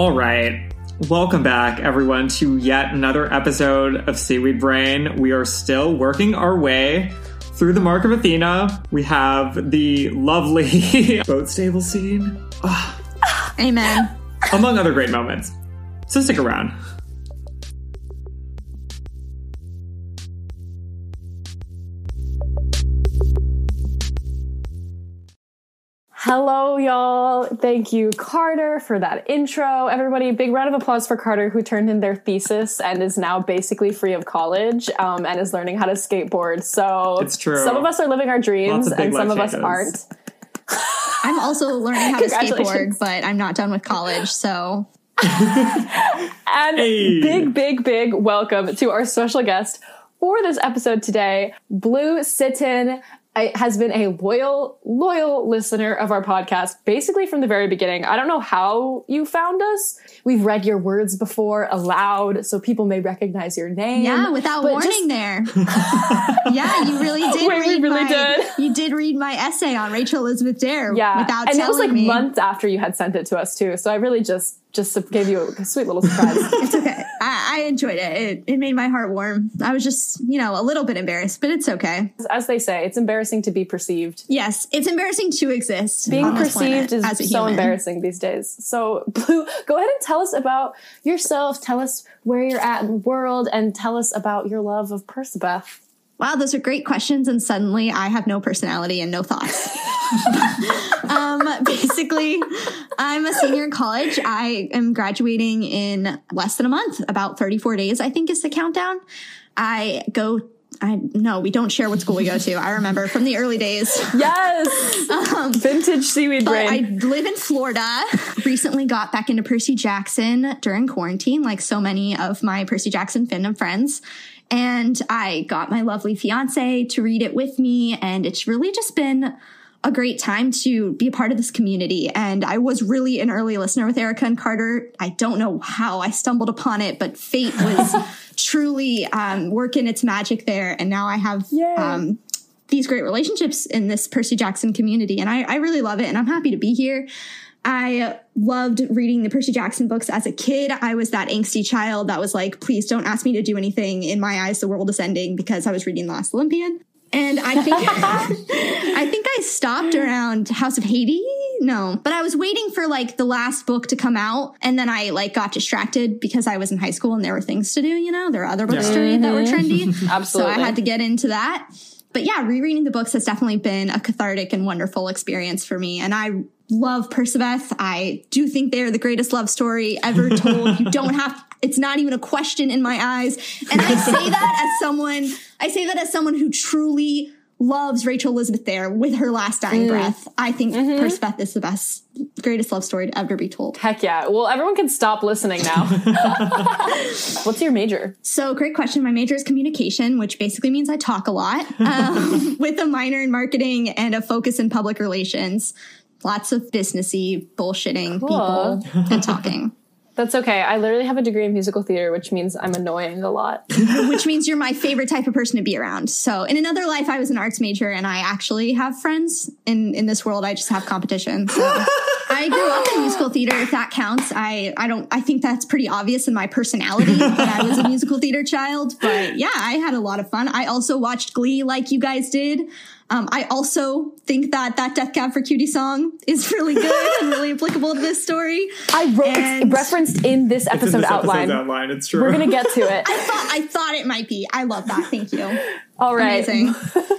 All right. Welcome back, everyone, to yet another episode of Seaweed Brain. We are still working our way through the Mark of Athena. We have the lovely boat stable scene. Oh. Amen. Among other great moments. So stick around. Hello, y'all. Thank you, Carter, for that intro. Everybody, big round of applause for Carter, who turned in their thesis and is now basically free of college and is learning how to skateboard. So it's true. Some of us are living our dreams and some of us aren't. I'm also learning how to skateboard, but I'm not done with college, so... And hey. Big welcome to our special guest for this episode today, Blue Sitton. Has been a loyal listener of our podcast, basically from the very beginning. I don't know how you found us. We've read your words before aloud, so people may recognize your name. Yeah, without warning there. Yeah, you really did. You did read my essay on Rachel Elizabeth Dare. Yeah, without telling me. And it was like months after you had sent it to us too. So I really just gave you a sweet little surprise. It's okay. I enjoyed it. It made my heart warm. I was just, a little bit embarrassed, but it's okay. As they say, it's embarrassing to be perceived. Yes, it's embarrassing to exist. Being perceived is so embarrassing these days. So, Blue, go ahead and tell us about yourself. Tell us where you're at in the world and tell us about your love of Percabeth. Wow, those are great questions. And suddenly I have no personality and no thoughts. Basically, I'm a senior in college. I am graduating in less than a month, about 34 days, I think is the countdown. We don't share what school we go to. I remember from the early days. Yes. Vintage Seaweed Brain. I live in Florida. Recently got back into Percy Jackson during quarantine, like so many of my Percy Jackson fandom friends. And I got my lovely fiance to read it with me. And it's really just been a great time to be a part of this community. And I was really an early listener with Erica and Carter. I don't know how I stumbled upon it, but fate was truly working its magic there. And now I have these great relationships in this Percy Jackson community. And I really love it. And I'm happy to be here. I loved reading the Percy Jackson books as a kid. I was that angsty child that was like, please don't ask me to do anything. In my eyes, the world is ending, because I was reading The Last Olympian. And I think I stopped around House of Hades. No, but I was waiting for like the last book to come out. And then I like got distracted because I was in high school and there were things to do, there were other books to read that were trendy. Absolutely. So I had to get into that. But yeah, rereading the books has definitely been a cathartic and wonderful experience for me. And I love Percabeth. I do think they're the greatest love story ever told. It's not even a question in my eyes. And I say that as someone who truly loves Rachel Elizabeth Dare with her last dying breath. I think Percabeth is the best, greatest love story to ever be told. Heck yeah. Well, everyone can stop listening now. What's your major? So great question. My major is communication, which basically means I talk a lot, with a minor in marketing and a focus in public relations. Lots of businessy bullshitting people and talking. That's okay. I literally have a degree in musical theater, which means I'm annoying a lot. Which means you're my favorite type of person to be around. So in another life, I was an arts major and I actually have friends. In this world, I just have competition. So I grew up in musical theater, if that counts. I think that's pretty obvious in my personality that I was a musical theater child. But yeah, I had a lot of fun. I also watched Glee like you guys did. I also think that Death Cab for Cutie song is really good and really applicable to this story. Referenced in this episode outline. It's true. We're going to get to it. I thought it might be. I love that. Thank you. All right. Amazing.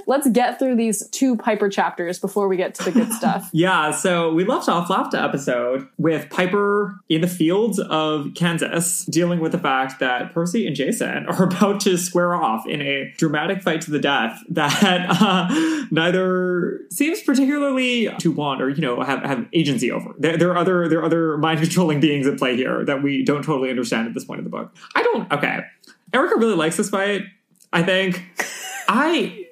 Let's get through these two Piper chapters before we get to the good stuff. Yeah. So we left off last episode with Piper in the fields of Kansas, dealing with the fact that Percy and Jason are about to square off in a dramatic fight to the death that neither seems particularly to want or, have agency over. There are other mind controlling beings at play here that we don't totally understand at this point in the book. Erica really likes this fight, I think. I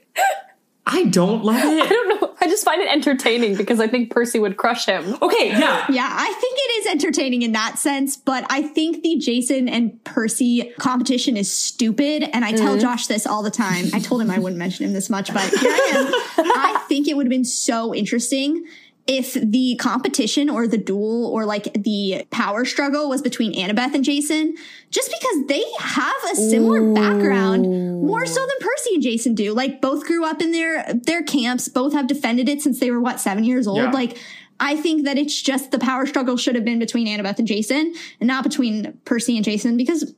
don't love it. I don't know. I just find it entertaining because I think Percy would crush him. Okay, yeah. Yeah, I think it is entertaining in that sense, but I think the Jason and Percy competition is stupid, and I tell Josh this all the time. I told him I wouldn't mention him this much, but here I am. I think it would have been so interesting if the competition or the duel or like the power struggle was between Annabeth and Jason, just because they have a similar background, more so than Percy and Jason do. Like, both grew up in their camps, both have defended it since they were 7 years old. Yeah. Like, I think that it's just the power struggle should have been between Annabeth and Jason and not between Percy and Jason, because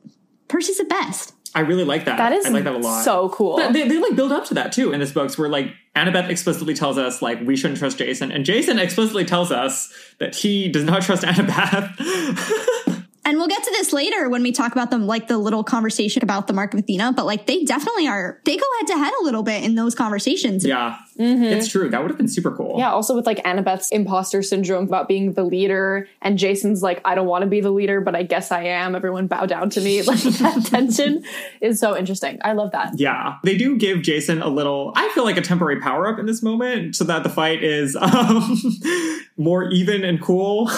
Percy's the best. I really like that. I like that a lot. So cool. But they like build up to that too in this book, where like Annabeth explicitly tells us like we shouldn't trust Jason, and Jason explicitly tells us that he does not trust Annabeth. And we'll get to this later when we talk about them, like the little conversation about the Mark of Athena. But like they definitely are, they go head to head a little bit in those conversations. Yeah, mm-hmm. It's true. That would have been super cool. Yeah. Also with like Annabeth's imposter syndrome about being the leader, and Jason's like, I don't want to be the leader, but I guess I am. Everyone bow down to me. Like that tension is so interesting. I love that. Yeah. They do give Jason a little, I feel like a temporary power up in this moment so that the fight is more even and cool.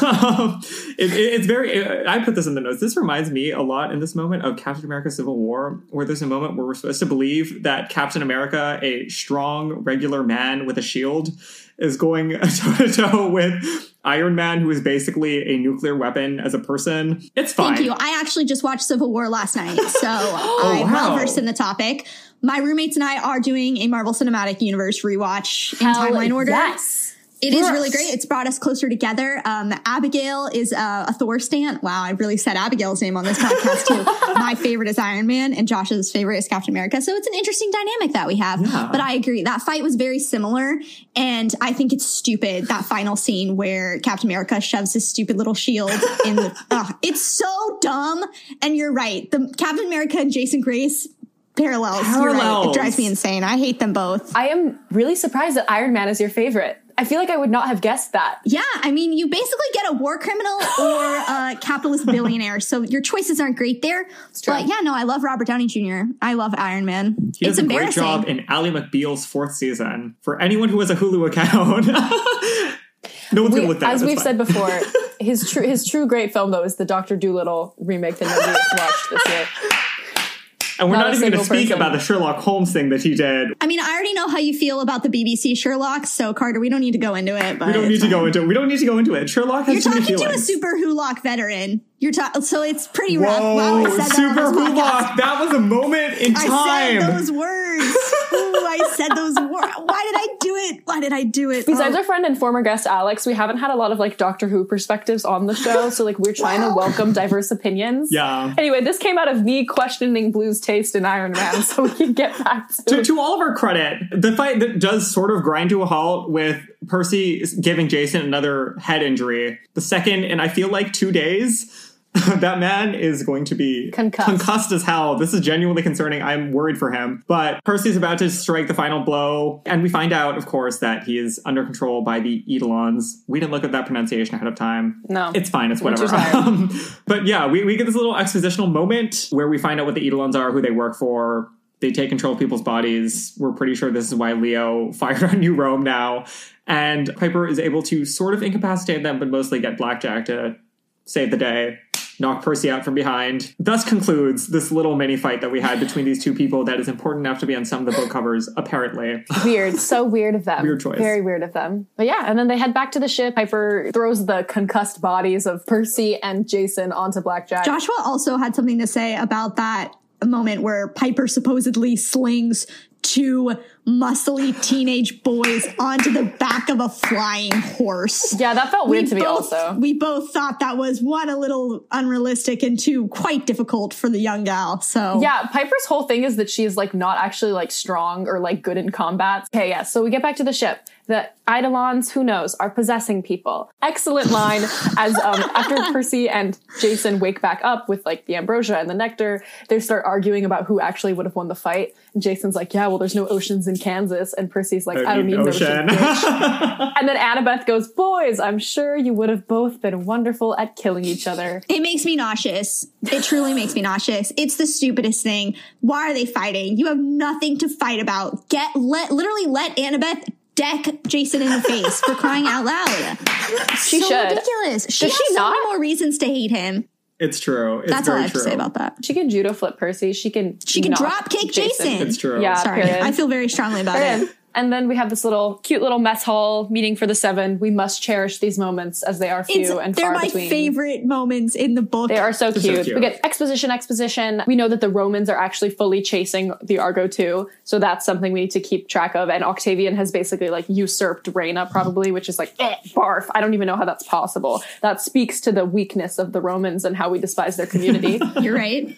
It's very, I put this in the notes. This reminds me a lot in this moment of Captain America Civil War, where there's a moment where we're supposed to believe that Captain America, a strong, regular man with a shield, is going toe-to-toe with Iron Man, who is basically a nuclear weapon as a person. It's fine. Thank you. I actually just watched Civil War last night, so I'm well versed in the topic. My roommates and I are doing a Marvel Cinematic Universe rewatch in timeline order. Yes. It is really great. It's brought us closer together. Abigail is a Thor stan. Wow, I really said Abigail's name on this podcast too. My favorite is Iron Man, and Josh's favorite is Captain America. So it's an interesting dynamic that we have. Yeah. But I agree. That fight was very similar, and I think it's stupid, that final scene where Captain America shoves his stupid little shield in the... it's so dumb, and you're right. The Captain America and Jason Grace... Parallels. You're right. It drives me insane. I hate them both. I am really surprised that Iron Man is your favorite. I feel like I would not have guessed that. Yeah, I mean, you basically get a war criminal or a capitalist billionaire, so your choices aren't great there. But yeah, no, I love Robert Downey Jr. I love Iron Man. He does a great job in Ally McBeal's fourth season. For anyone who has a Hulu account, no one's gonna look that up. As we've said before, his true great film though is the Dr. Dolittle remake that nobody watched this year. And we're not even going to speak about the Sherlock Holmes thing that he did. I mean, I already know how you feel about the BBC Sherlock, so Carter, we don't need to go into it. But We don't need to go into it. Sherlock has too many feelings. You're talking to a Super Hulock veteran. So it's pretty rough. Wow, I said that Super Hulock. That was a moment in time. I said those words. Ooh, I said those words. Why did I do it? Besides our friend and former guest Alex, we haven't had a lot of like Doctor Who perspectives on the show. So like we're trying to welcome diverse opinions. Yeah. Anyway, this came out of me questioning Blue's taste in Iron Man, so we can get back to all of our credit. The fight that does sort of grind to a halt with Percy giving Jason another head injury. The second, and I feel like 2 days. That man is going to be concussed as hell. This is genuinely concerning. I'm worried for him. But Percy's about to strike the final blow. And we find out, of course, that he is under control by the Eidolons. We didn't look at that pronunciation ahead of time. No. It's fine. It's whatever. But yeah, we get this little expositional moment where we find out what the Eidolons are, who they work for. They take control of people's bodies. We're pretty sure this is why Leo fired on New Rome now. And Piper is able to sort of incapacitate them, but mostly get Blackjack to save the day. Knock Percy out from behind. Thus concludes this little mini fight that we had between these two people that is important enough to be on some of the book covers, apparently. Weird. So weird of them. Weird choice. Very weird of them. But yeah, and then they head back to the ship. Piper throws the concussed bodies of Percy and Jason onto Blackjack. Joshua also had something to say about that moment where Piper supposedly slings two muscly teenage boys onto the back of a flying horse. Yeah, that felt weird to me also. We both thought that was, one, a little unrealistic, and two, quite difficult for the young gal. So yeah, Piper's whole thing is that she is like not actually like strong or like good in combat. Okay, yeah, so we get back to the ship. The Eidolons, who knows, are possessing people. Excellent line as after Percy and Jason wake back up with like the ambrosia and the nectar, they start arguing about who actually would have won the fight. And Jason's like, yeah, well, there's no oceans in Kansas. And Percy's like, I don't need an ocean, bitch. And then Annabeth goes, boys, I'm sure you would have both been wonderful at killing each other. It makes me nauseous. It truly makes me nauseous. It's the stupidest thing. Why are they fighting? You have nothing to fight about. Let Annabeth deck Jason in the face for crying out loud. She so should. Ridiculous. She Does has she so not? Many more reasons to hate him. It's true. It's That's very all I have true. To say about that. She can judo flip Percy. She can drop kick Jason. It's true. Yeah, sorry. Period. I feel very strongly about it. And then we have this little cute little mess hall meeting for the seven. We must cherish these moments as they are few and far between. They're my favorite moments in the book. They are so cute. So cute. We get exposition. We know that the Romans are actually fully chasing the Argo II. So that's something we need to keep track of. And Octavian has basically like usurped Reyna probably, which is like, barf. I don't even know how that's possible. That speaks to the weakness of the Romans and how we despise their community. You're right.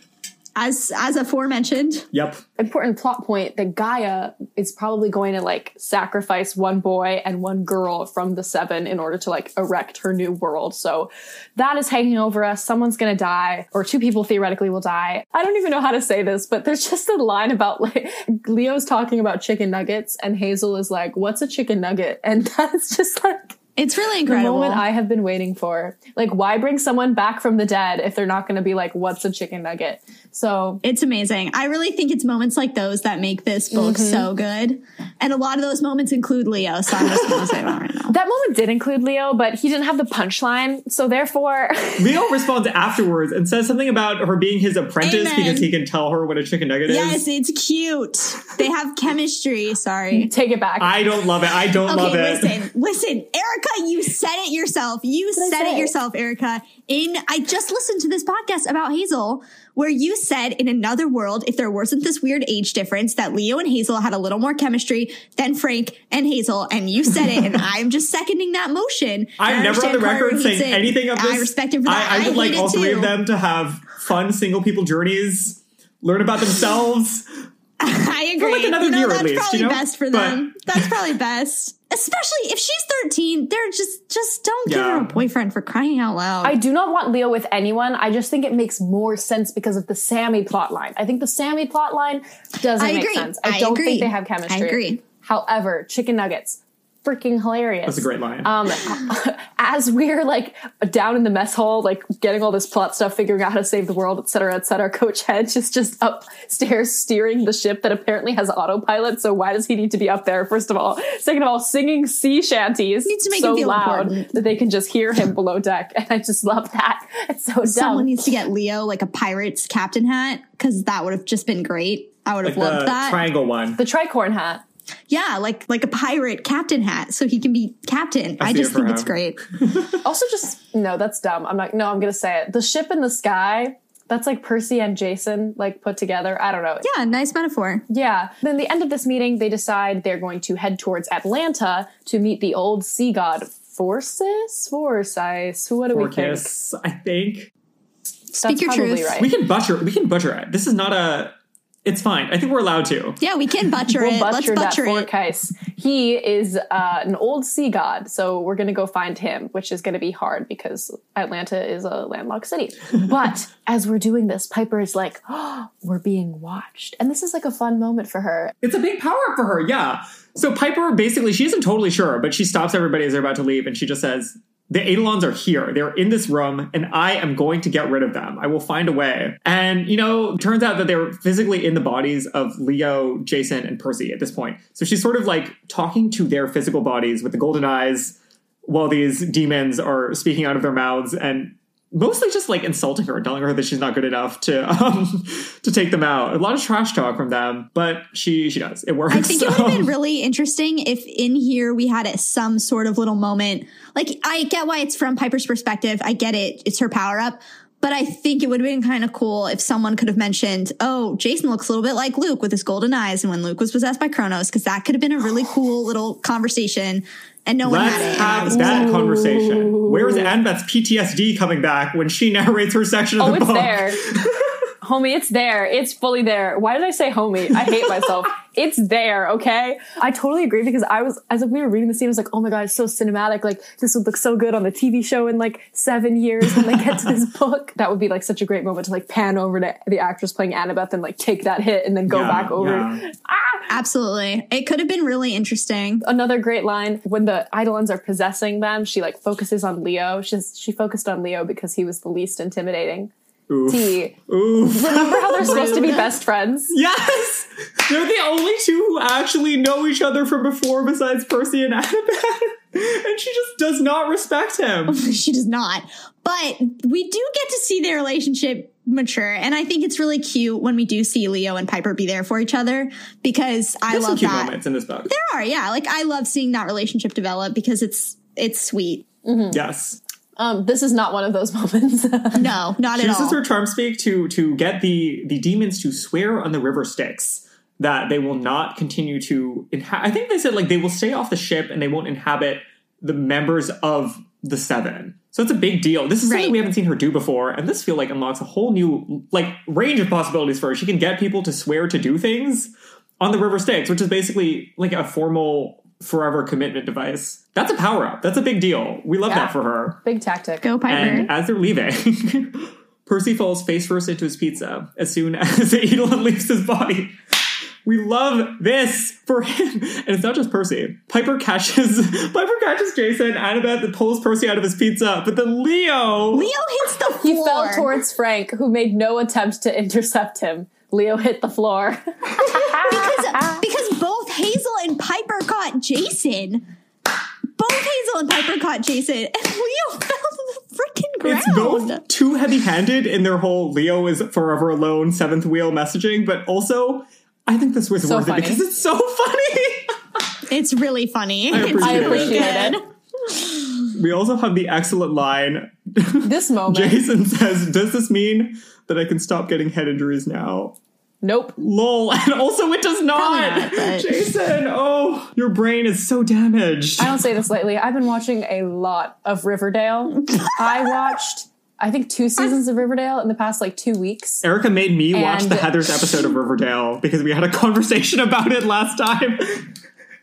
As aforementioned. Yep. Important plot point that Gaia is probably going to like sacrifice one boy and one girl from the seven in order to like erect her new world. So that is hanging over us. Someone's going to die, or two people theoretically will die. I don't even know how to say this, but there's just a line about like Leo's talking about chicken nuggets and Hazel is like, what's a chicken nugget? And that's just like... It's really incredible. The moment I have been waiting for. Like, why bring someone back from the dead if they're not going to be like, what's a chicken nugget? So it's amazing. I really think it's moments like those that make this book so good. And a lot of those moments include Leo. So I'm just going to say that right now. That moment did include Leo, but he didn't have the punchline. So therefore... Leo responds afterwards and says something about her being his apprentice because he can tell her what a chicken nugget is. Yes, it's cute. They have chemistry. Sorry. Take it back. I don't love it. I don't love it. Listen, Erica. You said it yourself. You said it yourself, Erica. I just listened to this podcast about Hazel, where you said in another world, if there wasn't this weird age difference, that Leo and Hazel had a little more chemistry than Frank and Hazel. And you said it, and I'm just seconding that motion. I'm never on the record saying anything of this. I respect him for that. I would like all three of them to have fun single people journeys, learn about themselves. I agree. For like another year at least. That's probably best for them. That's probably best. Especially if she's 13, they're just don't give her a boyfriend, for crying out loud. I do not want Leo with anyone. I just think it makes more sense because of the Sammy plotline. I think the Sammy plotline doesn't make sense. I don't think they have chemistry. I agree. However, chicken nuggets, freaking hilarious. That's a great line. As we're like down in the mess hall, like getting all this plot stuff, figuring out how to save the world, etc. Coach Hedge is just upstairs steering the ship that apparently has autopilot. So why does he need to be up there? First of all, second of all, singing sea shanties needs to make so him feel loud important. That they can just hear him below deck, and I just love that. It's so dumb. Someone needs to get Leo like a pirate's captain hat because that would have just been great. I would have loved that triangle one, the tricorn hat. Yeah, like a pirate captain hat so he can be captain. I just think it's great. Also just, no, that's dumb. I'm going to say it. The ship in the sky, that's like Percy and Jason like put together. I don't know. Yeah, nice metaphor. Yeah. Then the end of this meeting, they decide they're going to head towards Atlanta to meet the old sea god Phorcys? Phorcys. What do we think? Phorcys, I think. Speak your truth. Right. We can butcher it. This is not a... It's fine. I think we're allowed to. Yeah, we can butcher it. Let's butcher that. Phorcys. He is an old sea god, so we're going to go find him, which is going to be hard because Atlanta is a landlocked city. But as we're doing this, Piper is like, oh, we're being watched. And this is like a fun moment for her. It's a big power up for her, yeah. So Piper basically, she isn't totally sure, but she stops everybody as they're about to leave, and she just says... The Eidolons are here. They're in this room, and I am going to get rid of them. I will find a way. And, you know, it turns out that they were physically in the bodies of Leo, Jason, and Percy at this point. So she's sort of like talking to their physical bodies with the golden eyes while these demons are speaking out of their mouths and mostly just like insulting her, telling her that she's not good enough to take them out. A lot of trash talk from them, but she does. It works. I think it would have been really interesting if in here we had some sort of little moment. Like, I get why it's from Piper's perspective. I get it. It's her power up. But I think it would have been kind of cool if someone could have mentioned, oh, Jason looks a little bit like Luke with his golden eyes and when Luke was possessed by Kronos, because that could have been a really cool little conversation. And no one had it. Let's have that conversation. Where's Annabeth's PTSD coming back when she narrates her section of the book? Oh, it's there. Homie, it's there. It's fully there. Why did I say homie? I hate myself. It's there, okay? I totally agree because I was, as we were reading the scene, I was like, oh my God, it's so cinematic. Like, this would look so good on the TV show in like 7 years when they get to this book. That would be like such a great moment to like pan over to the actress playing Annabeth and like take that hit and then go back over. Yeah. Ah! Absolutely. It could have been really interesting. Another great line, when the Eidolons are possessing them, she like focuses on Leo. She focused on Leo because he was the least intimidating. Oof. Oof. Remember how they're supposed to be best friends? Yes! They're the only two who actually know each other from before besides Percy and Annabeth. And she just does not respect him. She does not. But we do get to see their relationship mature. And I think it's really cute when we do see Leo and Piper be there for each other, because I love that. There's some cute moments in this book. There are, yeah. Like, I love seeing that relationship develop because it's sweet. Mm-hmm. Yes. This is not one of those moments. No, not at all. She uses her charm speak to get the demons to swear on the River Styx that they will not continue to I think they said, like, they will stay off the ship and they won't inhabit the members of the Seven. So it's a big deal. This is something we haven't seen her do before, and this feel like unlocks a whole new, like, range of possibilities for her. She can get people to swear to do things on the River Styx, which is basically like a formal forever commitment device. That's a power-up. That's a big deal. We love that for her. Big tactic. Go Piper. And as they're leaving, Percy falls face first into his pizza as soon as the Eidolon leaves his body. We love this for him. And it's not just Percy. Piper catches Jason. Annabeth pulls Percy out of his pizza. But then Leo hits the floor. He fell towards Frank, who made no attempt to intercept him. Leo hit the floor. because both Hazel and Piper caught Jason. And Leo fell to the freaking ground. It's both too heavy-handed in their whole Leo is forever alone, seventh wheel messaging. But also, I think this was worth it because it's so funny. It's really funny. I appreciate it. We also have the excellent line. This moment. Jason says, "Does this mean that I can stop getting head injuries now?" Nope. Lol. And also it does not. Jason, your brain is so damaged. I don't say this lightly. I've been watching a lot of Riverdale. I watched, I think, 2 seasons of Riverdale in the past, like, 2 weeks. Erica made me watch the Heathers episode of Riverdale because we had a conversation about it last time.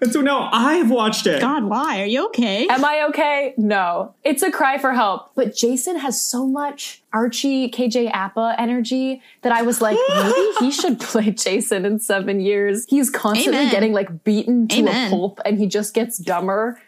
And so now I've watched it. God, why? Are you okay? Am I okay? No. It's a cry for help. But Jason has so much Archie, KJ Appa energy that I was like, maybe he should play Jason in 7 years. He's constantly getting, like, beaten to a pulp, and he just gets dumber.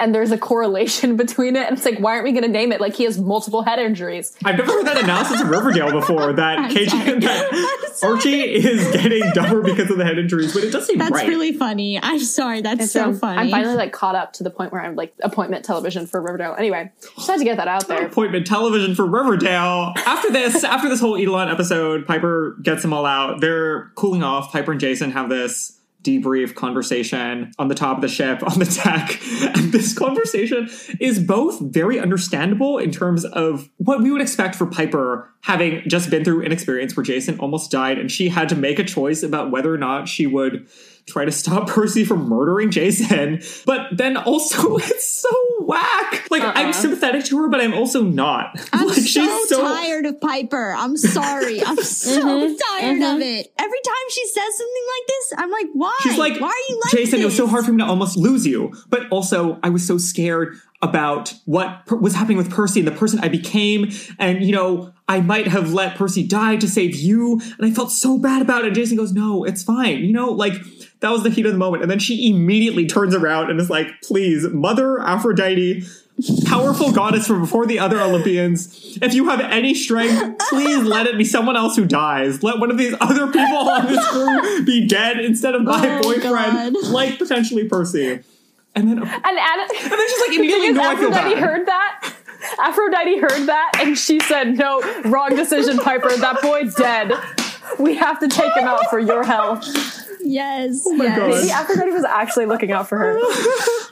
And there's a correlation between it. And it's like, why aren't we going to name it? Like, he has multiple head injuries. I've never heard that analysis of Riverdale before, that KJ, that Archie is getting dumber because of the head injuries. But it does seem That's really funny. I'm sorry. That's so funny. I'm finally, like, caught up to the point where I'm, like, appointment television for Riverdale. Anyway, just had to get that out there. Appointment television for Riverdale. After this whole Eidolon episode, Piper gets them all out. They're cooling off. Piper and Jason have this debrief conversation on the top of the ship, on the deck. And this conversation is both very understandable in terms of what we would expect for Piper, having just been through an experience where Jason almost died and she had to make a choice about whether or not she would try to stop Percy from murdering Jason. But then also, it's so whack. Like, I'm sympathetic to her, but I'm also not. I'm like, she's so tired of Piper. I'm sorry. I'm so tired of it. Every time she says something like this, I'm like, why? She's like, why are you like Jason, this? It was so hard for me to almost lose you. But also, I was so scared about what was happening with Percy and the person I became. And, you know, I might have let Percy die to save you. And I felt so bad about it. And Jason goes, no, it's fine. You know, like, that was the heat of the moment. And then she immediately turns around and is like, please, Mother Aphrodite, powerful goddess from before the other Olympians, if you have any strength, please let it be someone else who dies. Let one of these other people on this crew be dead instead of my boyfriend, like potentially Percy. And then she's like, immediately, no, I feel bad. Aphrodite heard that, and she said, no, wrong decision, Piper. That boy's dead. We have to take him out for your health. Yes. Oh my God. Maybe Aphrodite was actually looking out for her.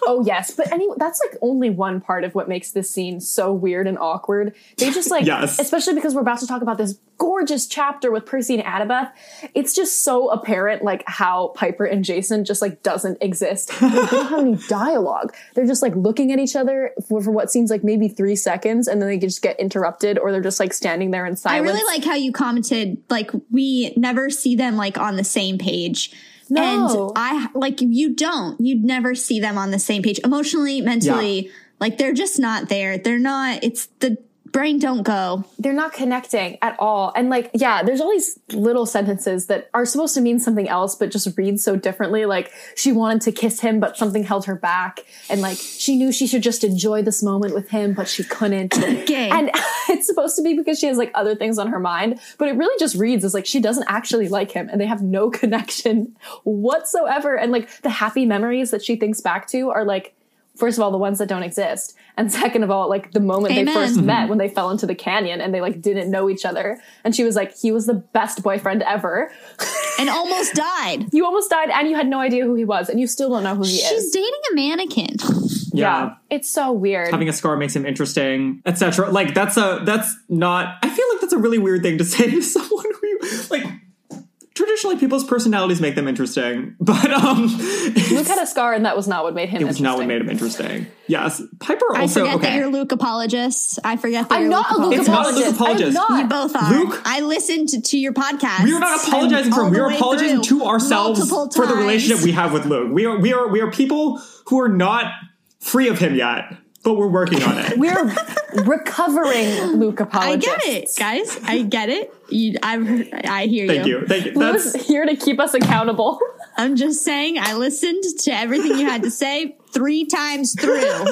Oh, yes. But anyway, that's, like, only one part of what makes this scene so weird and awkward. They just, like, especially because we're about to talk about this gorgeous chapter with Percy and Annabeth, it's just so apparent, like, how Piper and Jason just, like, doesn't exist. Like, they don't have any dialogue. They're just, like, looking at each other for what seems like maybe 3 seconds, and then they just get interrupted, or they're just, like, standing there in silence. I really like how you commented, like, we never see them, like, on the same page. No. And I, like, you don't. You'd never see them on the same page. Emotionally, mentally, like, they're just not there. They're not, it's the brain don't go. They're not connecting at all. And, like, yeah, there's all these little sentences that are supposed to mean something else, but just read so differently. Like, she wanted to kiss him, but something held her back. And, like, she knew she should just enjoy this moment with him, but she couldn't. Gay. And it's supposed to be because she has, like, other things on her mind, but it really just reads as, like, she doesn't actually like him, and they have no connection whatsoever. And, like, the happy memories that she thinks back to are, like, first of all, the ones that don't exist. And second of all, like the moment Amen. They first met when they fell into the canyon and they like didn't know each other. And she was like, he was the best boyfriend ever. And almost died. You almost died and you had no idea who he was and you still don't know who he is. She's dating a mannequin. Yeah. It's so weird. Having a scar makes him interesting, etc. Like I feel like that's a really weird thing to say to someone who you, like, traditionally, people's personalities make them interesting, but Luke had a scar, and that was not what made him. It was not what made him interesting. Yes, Piper also. I forget that you're Luke apologists. I'm not a Luke apologist. It's not a Luke apologist. You both are. Luke, I listened to your podcast. We are not apologizing for him. We are apologizing to ourselves for the relationship we have with Luke. We are people who are not free of him yet. But we're working on it. We're recovering Luke apologists. I get it, guys. I get it. I hear you. Thank you. That's Lou's here to keep us accountable. I'm just saying I listened to everything you had to say 3 times through.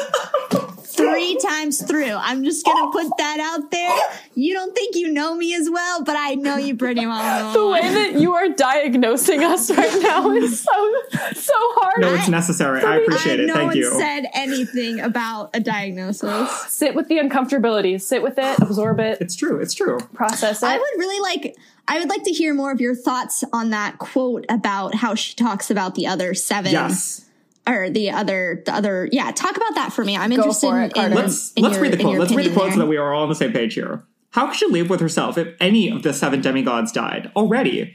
3 times through. I'm just going to put that out there. You don't think you know me as well, but I know you pretty well. The way that you are diagnosing us right now is so hard. No, it's necessary. I appreciate it. Thank you. No one said anything about a diagnosis. Sit with the uncomfortability. Sit with it. Absorb it. It's true. Process it. I would like to hear more of your thoughts on that quote about how she talks about the other 7. Yes. Or the other, yeah, talk about that for me. I'm interested in Carter. Let's read the quote. Let's read the quote so that we are all on the same page here. How could she live with herself if any of the 7 demigods died already?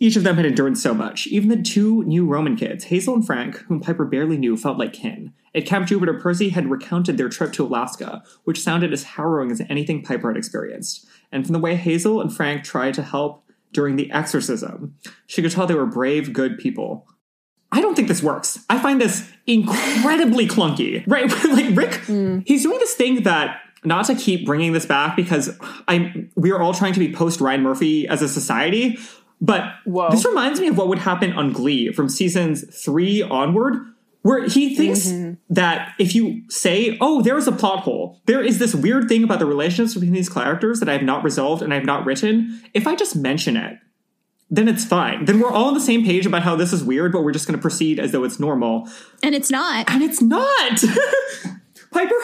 Each of them had endured so much. Even the 2 new Roman kids, Hazel and Frank, whom Piper barely knew, felt like kin. At Camp Jupiter, Percy had recounted their trip to Alaska, which sounded as harrowing as anything Piper had experienced. And from the way Hazel and Frank tried to help during the exorcism, she could tell they were brave, good people. I don't think this works. I find this incredibly clunky. Right? Like, Rick, he's doing this thing that, not to keep bringing this back, because we are all trying to be post-Ryan Murphy as a society, but this reminds me of what would happen on Glee from seasons 3 onward, where he thinks that if you say, oh, there is a plot hole, there is this weird thing about the relationships between these characters that I have not resolved and I have not written, if I just mention it, then it's fine. Then we're all on the same page about how this is weird, but we're just going to proceed as though it's normal. And it's not. Piper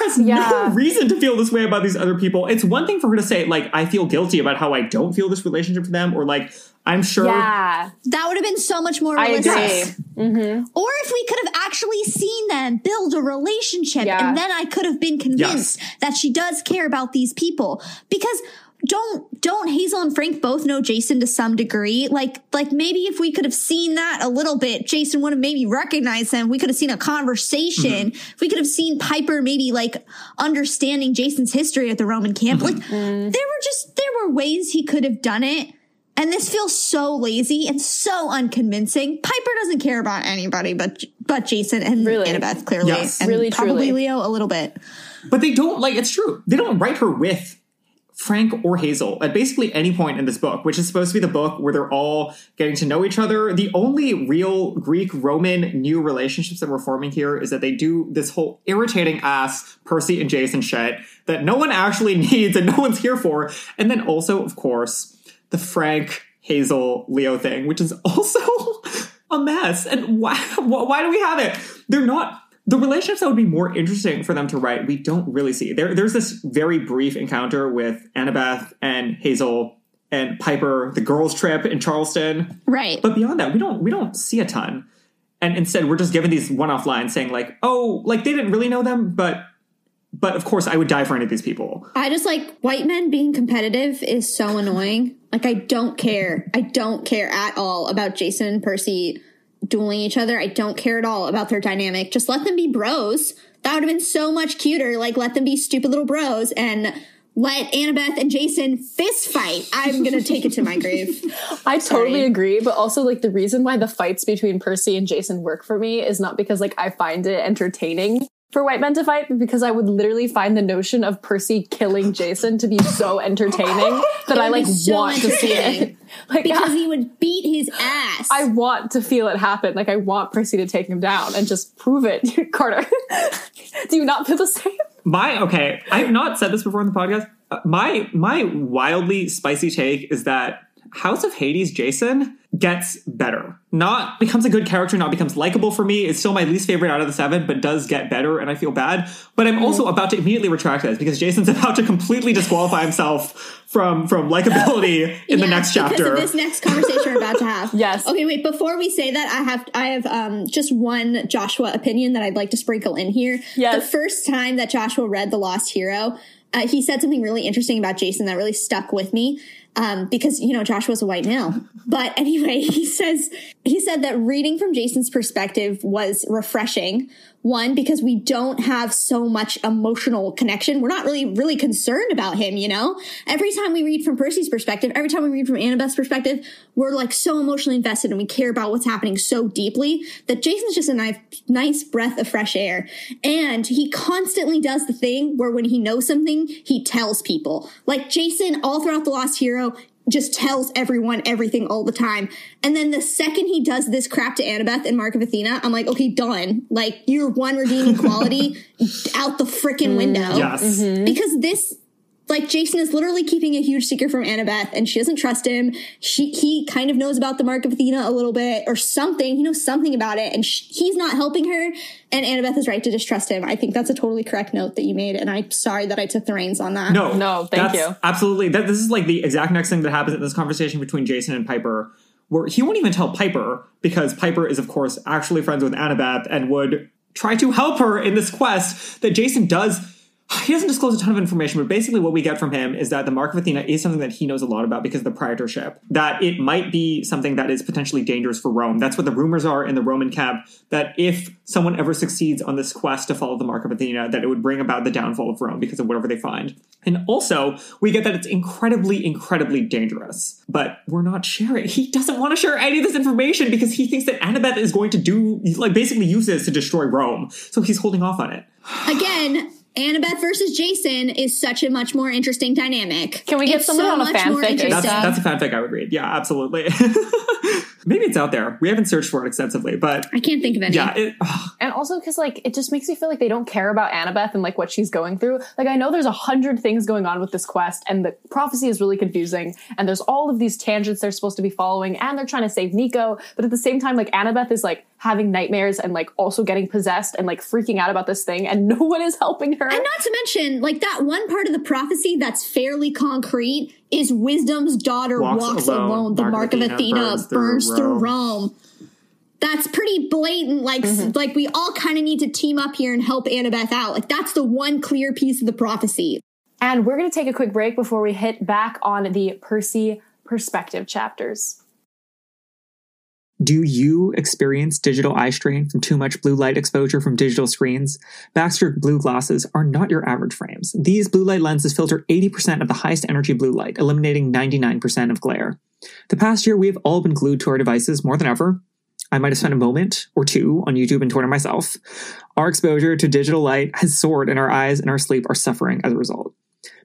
has no reason to feel this way about these other people. It's one thing for her to say, like, I feel guilty about how I don't feel this relationship to them, or like, I'm sure. Yeah, that would have been so much more realistic. I agree. Or if we could have actually seen them build a relationship, and then I could have been convinced that she does care about these people. Because Don't Hazel and Frank both know Jason to some degree? Like maybe if we could have seen that a little bit, Jason would have maybe recognized them. We could have seen a conversation. If we could have seen Piper maybe like understanding Jason's history at the Roman camp. Like there were ways he could have done it. And this feels so lazy and so unconvincing. Piper doesn't care about anybody but Jason and Annabeth, clearly. Yes. And probably Leo a little bit. But they don't, like, it's true. They don't write her with Frank or Hazel at basically any point in this book, which is supposed to be the book where they're all getting to know each other. The only real Greek-Roman new relationships that we're forming here is that they do this whole irritating ass Percy and Jason shit that no one actually needs and no one's here for. And then also, of course, the Frank, Hazel, Leo thing, which is also a mess. And why do we have it? They're not... The relationships that would be more interesting for them to write, we don't really see. There's this very brief encounter with Annabeth and Hazel and Piper, the girls' trip in Charleston. Right. But beyond that, we don't see a ton. And instead, we're just given these one-off lines saying, like, oh, like, they didn't really know them, but of course I would die for any of these people. I just, like, white men being competitive is so annoying. Like, I don't care at all about Jason and Percy dueling each other. I don't care at all about their dynamic. Just let them be bros. That would have been so much cuter. Like, let them be stupid little bros and let Annabeth and Jason fist fight. I'm gonna take it to my grave. I totally agree, but also, like, the reason why the fights between Percy and Jason work for me is not because, like, I find it entertaining for white men to fight, but because I would literally find the notion of Percy killing Jason to be so entertaining that I, like, so want to see it. Like, because he would beat his ass. I want to feel it happen. Like, I want Percy to take him down and just prove it. Carter, do you not feel the same? Okay, I've not said this before on the podcast. My wildly spicy take is that House of Hades Jason gets better. Not becomes a good character, not becomes likable for me. It's still my least favorite out of the seven, but does get better, and I feel bad. But I'm also about to immediately retract this because Jason's about to completely disqualify himself from likability in the next chapter. Because of this next conversation we're about to have. Yes. Okay, wait, before we say that, I have just one Joshua opinion that I'd like to sprinkle in here. Yes. The first time that Joshua read The Lost Hero, he said something really interesting about Jason that really stuck with me. Because, you know, Joshua's a white male. But anyway, he said that reading from Jason's perspective was refreshing. One, because we don't have so much emotional connection. We're not really concerned about him, you know? Every time we read from Percy's perspective, every time we read from Annabeth's perspective, we're like so emotionally invested and we care about what's happening so deeply that Jason's just a nice breath of fresh air. And he constantly does the thing where when he knows something, he tells people. Like Jason, all throughout The Lost Hero, just tells everyone everything all the time. And then the second he does this crap to Annabeth and Mark of Athena, I'm like, okay, done. Like, your one redeeming quality out the frickin' window. Yes. Mm-hmm. Because this, like, Jason is literally keeping a huge secret from Annabeth, and she doesn't trust him. He kind of knows about the Mark of Athena a little bit or something. He knows something about it, and he's not helping her, and Annabeth is right to distrust him. I think that's a totally correct note that you made, and I'm sorry that I took the reins on that. No, thank you. Absolutely. This is, like, the exact next thing that happens in this conversation between Jason and Piper, where he won't even tell Piper because Piper is, of course, actually friends with Annabeth and would try to help her in this quest that Jason does. He doesn't disclose a ton of information, but basically what we get from him is that the Mark of Athena is something that he knows a lot about because of the proprietorship, that it might be something that is potentially dangerous for Rome. That's what the rumors are in the Roman camp, that if someone ever succeeds on this quest to follow the Mark of Athena, that it would bring about the downfall of Rome because of whatever they find. And also, we get that it's incredibly, incredibly dangerous, but we're not sharing. He doesn't want to share any of this information because he thinks that Annabeth is going to do, like, basically use this to destroy Rome. So he's holding off on it. Again, Annabeth versus Jason is such a much more interesting dynamic. Can we get someone on a fanfic? That's a fanfic I would read. Yeah, absolutely. Maybe it's out there. We haven't searched for it extensively, but I can't think of any. Yeah, and also because, like, it just makes me feel like they don't care about Annabeth and, like, what she's going through. Like, I know there's 100 things going on with this quest, and the prophecy is really confusing, and there's all of these tangents they're supposed to be following, and they're trying to save Nico, but at the same time, like, Annabeth is, like, having nightmares and, like, also getting possessed and, like, freaking out about this thing, and no one is helping her. And not to mention, like, that one part of the prophecy that's fairly concrete is Wisdom's daughter walks alone. The Mark of Athena burns through Rome. That's pretty blatant. Like, like, we all kind of need to team up here and help Annabeth out. Like, that's the one clear piece of the prophecy. And we're going to take a quick break before we hit back on the Percy perspective chapters. Do you experience digital eye strain from too much blue light exposure from digital screens? Baxter Blue glasses are not your average frames. These blue light lenses filter 80% of the highest energy blue light, eliminating 99% of glare. The past year, we've all been glued to our devices more than ever. I might have spent a moment or two on YouTube and Twitter myself. Our exposure to digital light has soared, and our eyes and our sleep are suffering as a result.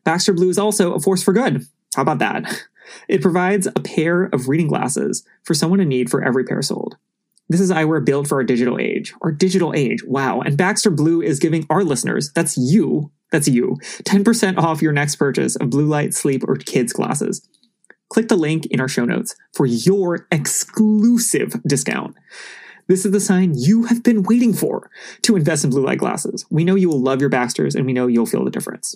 Baxter Blue is also a force for good. How about that? It provides a pair of reading glasses for someone in need for every pair sold. This is eyewear built for our digital age. Our digital age, wow. And Baxter Blue is giving our listeners, that's you, 10% off your next purchase of blue light, sleep, or kids glasses. Click the link in our show notes for your exclusive discount. This is the sign you have been waiting for to invest in blue light glasses. We know you will love your Baxters, and we know you'll feel the difference.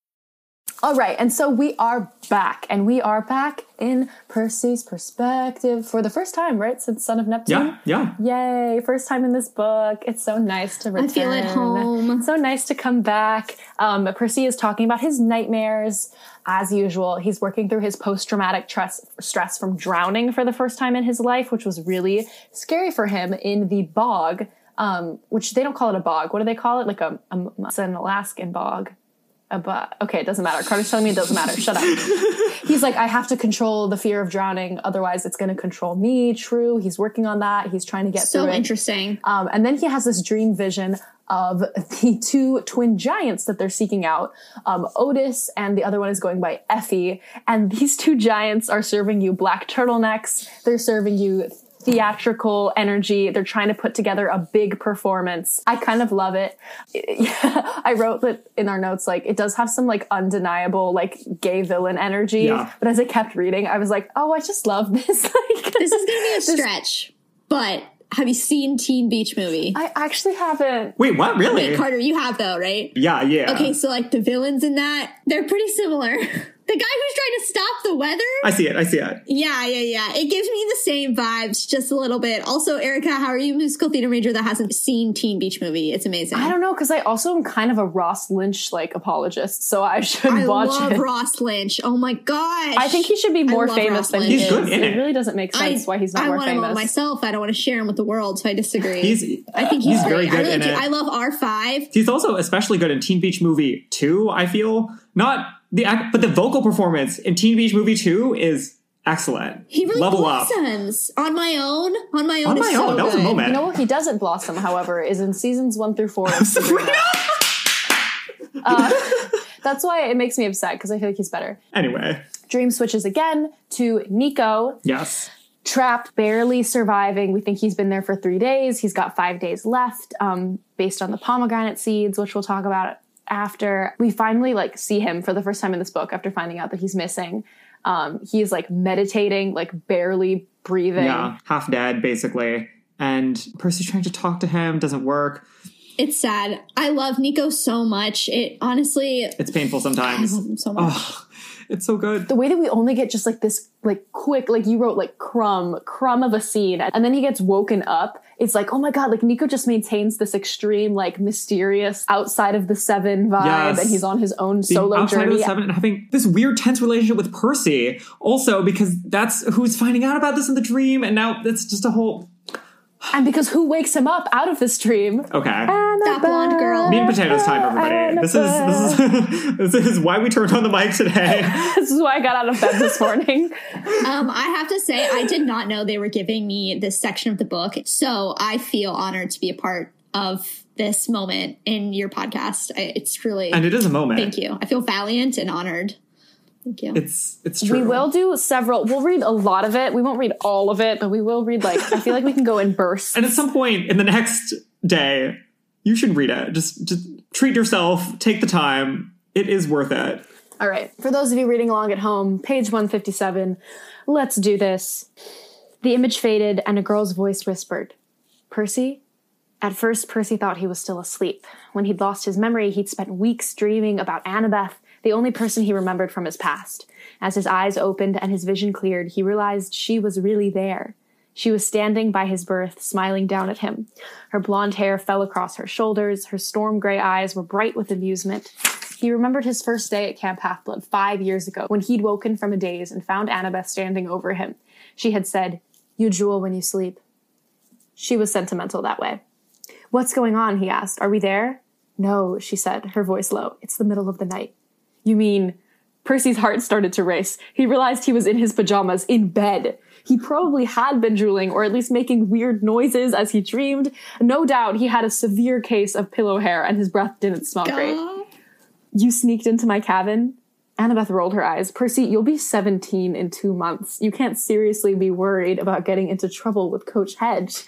All right, and so we are back, and we are back in Percy's perspective for the first time, right, since Son of Neptune? Yeah. Yay, first time in this book. It's so nice to return. I feel at home. So nice to come back. Percy is talking about his nightmares, as usual. He's working through his post-traumatic stress from drowning for the first time in his life, which was really scary for him in the bog, which they don't call it a bog. What do they call it? Like it's an Alaskan bog. Okay, it doesn't matter. Carter's telling me it doesn't matter. Shut up. He's like, I have to control the fear of drowning. Otherwise, it's going to control me. True. He's working on that. He's trying to get through it. So interesting. And then he has this dream vision of the two twin giants that they're seeking out. Otis and the other one is going by Effie. And these two giants are serving you black turtlenecks. They're serving you theatrical energy. They're trying to put together a big performance. I kind of love it. Yeah, I wrote that in our notes, like, it does have some like undeniable like gay villain energy. Yeah. But as I kept reading, I was like, oh, I just love this. Like, this is gonna be a stretch, but have you seen Teen Beach Movie? I actually haven't. Wait, what? Really? Wait, Carter, you have though, right? Yeah, yeah. Okay, so like the villains in that, they're pretty similar. The guy who's trying to stop the weather? I see it. Yeah. It gives me the same vibes, just a little bit. Also, Erica, how are you, musical theater major that hasn't seen Teen Beach Movie? It's amazing. I don't know, because I also am kind of a Ross Lynch-like apologist, so I should watch it. I love Ross Lynch. Oh my gosh. I think he should be more famous than he is. He's good in it. It really doesn't make sense why he's not more famous. I want him on myself. I don't want to share him with the world, so I disagree. I think he's very good in it. I love R5. He's also especially good in Teen Beach Movie 2, I feel. But the vocal performance in Teen Beach Movie 2 is excellent. He really blossoms. On My Own. On My Own. That was a moment. You know what he doesn't blossom, however, is in seasons 1 through 4 of Sabrina. That's why it makes me upset, because I feel like he's better. Anyway. Dream switches again to Nico. Yes. Trapped, barely surviving. We think he's been there for 3 days. He's got 5 days left, based on the pomegranate seeds, which we'll talk about after. We finally like see him for the first time in this book after finding out that he's missing. He's like meditating, like barely breathing. Yeah, half dead basically. And Percy trying to talk to him doesn't work. It's sad. I love Nico so much. It honestly... It's painful sometimes. I love him so much. Oh, it's so good. The way that we only get just like this like quick, like you wrote like crumb of a scene. And then he gets woken up. It's like, oh my God, like Nico just maintains this extreme, like mysterious outside of the seven vibe. Yes. And he's on his own solo outside journey. Outside of the seven and having this weird tense relationship with Percy also, because that's who's finding out about this in the dream. And now it's just a whole... And because who wakes him up out of this dream? Okay. Annabeth. That blonde girl. Meat and potatoes time, everybody. Annabeth. This is why we turned on the mic today. This is why I got out of bed this morning. I have to say, I did not know they were giving me this section of the book. So I feel honored to be a part of this moment in your podcast. It's really... And it is a moment. Thank you. I feel valiant and honored. Thank you. It's true. We will do several. We'll read a lot of it. We won't read all of it, but we will read, like, I feel like we can go in bursts. And at some point in the next day, you should read it. Just treat yourself. Take the time. It is worth it. All right. For those of you reading along at home, page 157. Let's do this. The image faded and a girl's voice whispered, "Percy?" At first, Percy thought he was still asleep. When he'd lost his memory, he'd spent weeks dreaming about Annabeth, the only person he remembered from his past. As his eyes opened and his vision cleared, he realized she was really there. She was standing by his berth, smiling down at him. Her blonde hair fell across her shoulders. Her storm-gray eyes were bright with amusement. He remembered his first day at Camp Half-Blood 5 years ago, when he'd woken from a daze and found Annabeth standing over him. She had said, "You drool when you sleep." She was sentimental that way. "What's going on?" he asked. "Are we there?" "No," she said, her voice low. "It's the middle of the night." "You mean..." Percy's heart started to race. He realized he was in his pajamas, in bed. He probably had been drooling, or at least making weird noises as he dreamed. No doubt he had a severe case of pillow hair, and his breath didn't smell great. "You sneaked into my cabin?" Annabeth rolled her eyes. "Percy, you'll be 17 in 2 months. You can't seriously be worried about getting into trouble with Coach Hedge."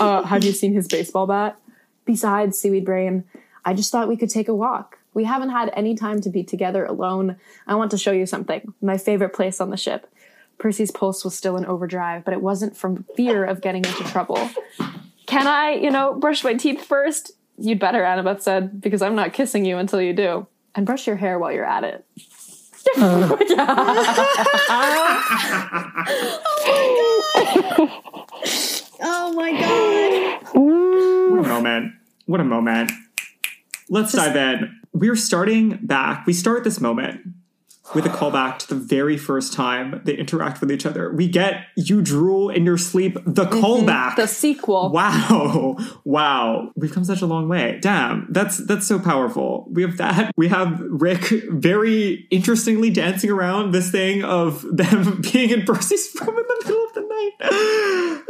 Have you seen his baseball bat?" "Besides, Seaweed Brain, I just thought we could take a walk. We haven't had any time to be together alone. I want to show you something. My favorite place on the ship." Percy's pulse was still in overdrive, but it wasn't from fear of getting into trouble. "Can I, brush my teeth first?" "You'd better," Annabeth said, "because I'm not kissing you until you do. And brush your hair while you're at it." Oh my god! What a moment. Let's dive in. We're starting back. We start this moment with a callback to the very first time they interact with each other. We get You Drool in Your Sleep, the callback. The sequel. Wow. We've come such a long way. Damn, that's so powerful. We have that. We have Rick very interestingly dancing around this thing of them being in Percy's room in the middle of the night.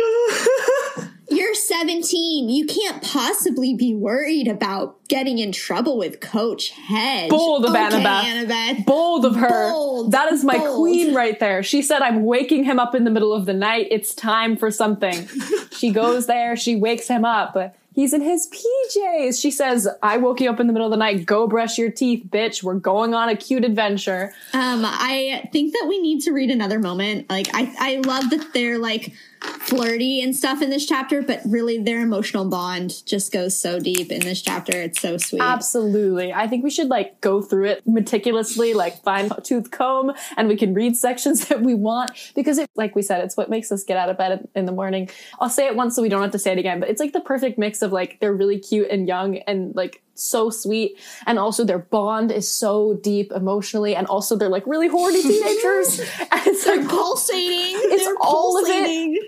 You're 17. You can't possibly be worried about getting in trouble with Coach Hedge. Bold of Annabeth. Bold of her. That is my queen right there. She said, I'm waking him up in the middle of the night. It's time for something. She goes there. She wakes him up. He's in his PJs. She says, I woke you up in the middle of the night. Go brush your teeth, bitch. We're going on a cute adventure. I think that we need to read another moment. Like, I love that they're, like, flirty and stuff in this chapter, but really their emotional bond just goes so deep in this chapter. It's so sweet. Absolutely. I think we should, like, go through it meticulously, like, fine tooth comb, and we can read sections that we want, because it, like we said, it's what makes us get out of bed in the morning. I'll say it once so we don't have to say it again, but it's like the perfect mix of, like, they're really cute and young and, like, so sweet, and also their bond is so deep emotionally, and also they're like really horny teenagers, and it's like pulsating. It's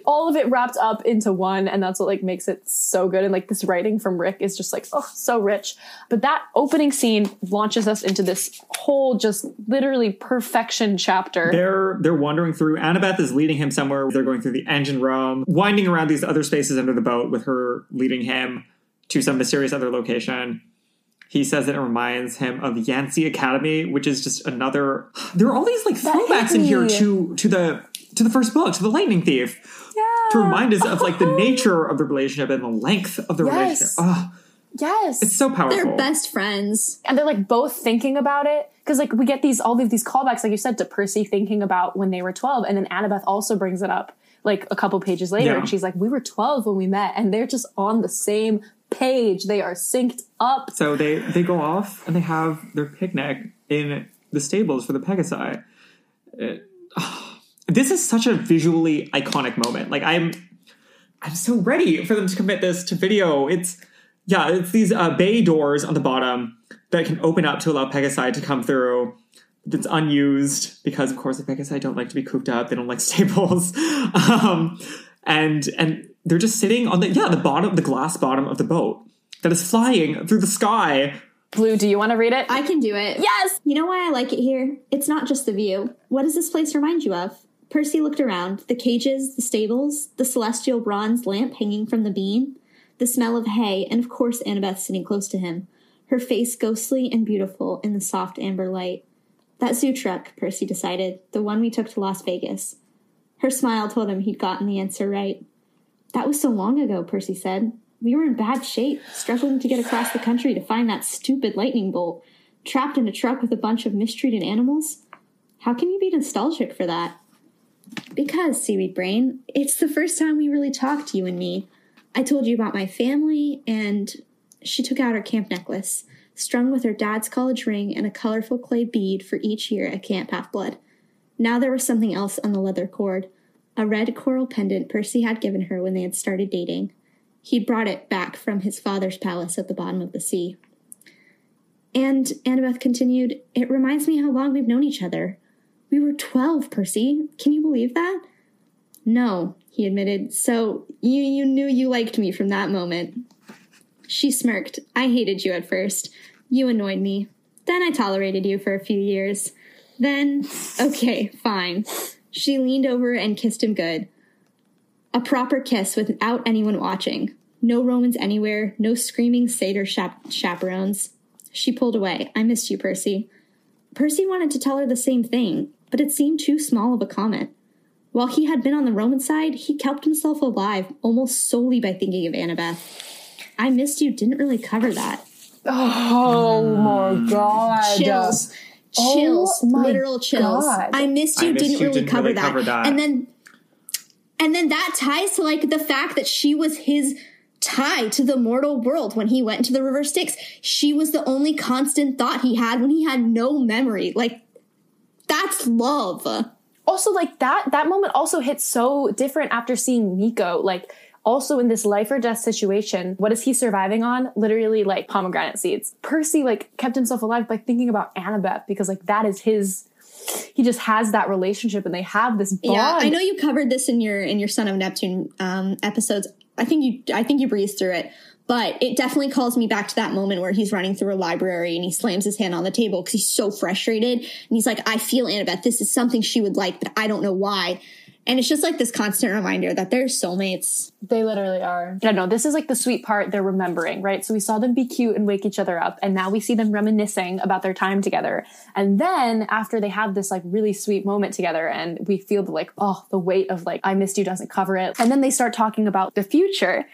all of it wrapped up into one, and that's what like makes it so good. And like this writing from Rick is just like, oh, so rich. But that opening scene launches us into this whole just literally perfection chapter. They're wandering through. Annabeth is leading him somewhere. They're going through the engine room, winding around these other spaces under the boat with her leading him to some mysterious other location. He says that it reminds him of Yancey Academy, which is just another... There are all these, like, throwbacks in here to the first book, to The Lightning Thief. Yeah. To remind us of, like, the nature of the relationship and the length of the relationship. Oh, yes. It's so powerful. They're best friends. And they're, like, both thinking about it. Because, like, we get all of these callbacks, like you said, to Percy thinking about when they were 12. And then Annabeth also brings it up, like, a couple pages later. Yeah. And she's like, we were 12 when we met. And they're just on the same page. They are synced up. So they go off and they have their picnic in the stables for the Pegasi. This is such a visually iconic moment. Like I'm so ready for them to commit this to video. It's these bay doors on the bottom that can open up to allow Pegasi to come through. That's unused because, of course, the Pegasi don't like to be cooped up. They don't like stables. And they're just sitting on the glass bottom of the boat that is flying through the sky. Blue, do you want to read it? I can do it. Yes! You know why I like it here? It's not just the view. What does this place remind you of? Percy looked around. The cages, the stables, the celestial bronze lamp hanging from the beam, the smell of hay, and of course Annabeth sitting close to him, her face ghostly and beautiful in the soft amber light. That zoo truck, Percy decided, the one we took to Las Vegas. Her smile told him he'd gotten the answer right. That was so long ago, Percy said. We were in bad shape, struggling to get across the country to find that stupid lightning bolt, trapped in a truck with a bunch of mistreated animals. How can you be nostalgic for that? Because, Seaweed Brain, it's the first time we really talked, you and me. I told you about my family, and she took out her camp necklace, strung with her dad's college ring and a colorful clay bead for each year at Camp Half-Blood. Now there was something else on the leather cord. A red coral pendant Percy had given her when they had started dating. He'd brought it back from his father's palace at the bottom of the sea. And, Annabeth continued, it reminds me how long we've known each other. We were 12, Percy. Can you believe that? No, he admitted. So you knew you liked me from that moment. She smirked. I hated you at first. You annoyed me. Then I tolerated you for a few years. Then, okay, fine. She leaned over and kissed him good. A proper kiss without anyone watching. No Romans anywhere. No screaming satyr chaperones. She pulled away. I missed you, Percy. Percy wanted to tell her the same thing, but it seemed too small of a comment. While he had been on the Roman side, he kept himself alive almost solely by thinking of Annabeth. I missed you didn't really cover that. Oh, my God. Chills. Chills, oh literal chills. God. I missed you. Didn't really cover that. And then that ties to like the fact that she was his tie to the mortal world when he went to the River Styx. She was the only constant thought he had when he had no memory. Like that's love. Also, like that moment also hits so different after seeing Nico. Like also in this life or death situation, what is he surviving on? Literally like pomegranate seeds. Percy like kept himself alive by thinking about Annabeth because like that is his he just has that relationship and they have this bond. Yeah, I know you covered this in your Son of Neptune episodes. I think you breezed through it, but it definitely calls me back to that moment where he's running through a library and he slams his hand on the table because he's so frustrated. And he's like, I feel Annabeth. This is something she would like, but I don't know why. And it's just like this constant reminder that they're soulmates. They literally are. Yeah, no, this is like the sweet part they're remembering, right? So we saw them be cute and wake each other up. And now we see them reminiscing about their time together. And then after they have this like really sweet moment together and we feel the like, oh, the weight of like, I missed you doesn't cover it. And then they start talking about the future.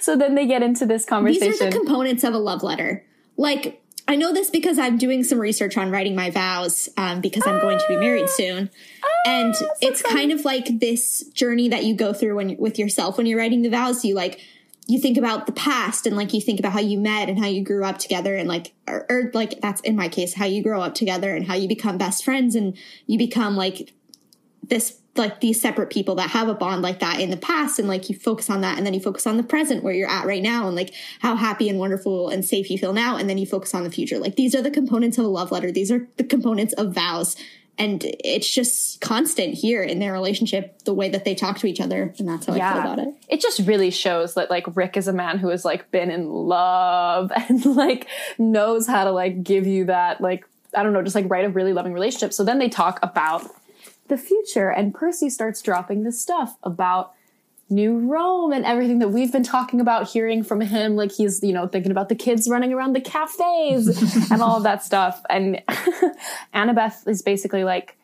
So then they get into this conversation. These are the components of a love letter. Like, I know this because I'm doing some research on writing my vows because I'm going to be married soon. And it's kind of like this journey that you go through with yourself when you're writing the vows. You think about the past and like you think about how you met and how you grew up together and like or like that's in my case, how you grow up together and how you become best friends and you become like this like these separate people that have a bond like that in the past. And like you focus on that and then you focus on the present where you're at right now and like how happy and wonderful and safe you feel now. And then you focus on the future. Like these are the components of a love letter. These are the components of vows. And it's just constant here in their relationship, the way that they talk to each other. And that's how I feel about it. It just really shows that like Rick is a man who has like been in love and like knows how to like give you that like, I don't know, just like write a really loving relationship. So then they talk about the future and Percy starts dropping the stuff about New Rome and everything that we've been talking about hearing from him. Like he's, you know, thinking about the kids running around the cafes and all of that stuff. And Annabeth is basically like,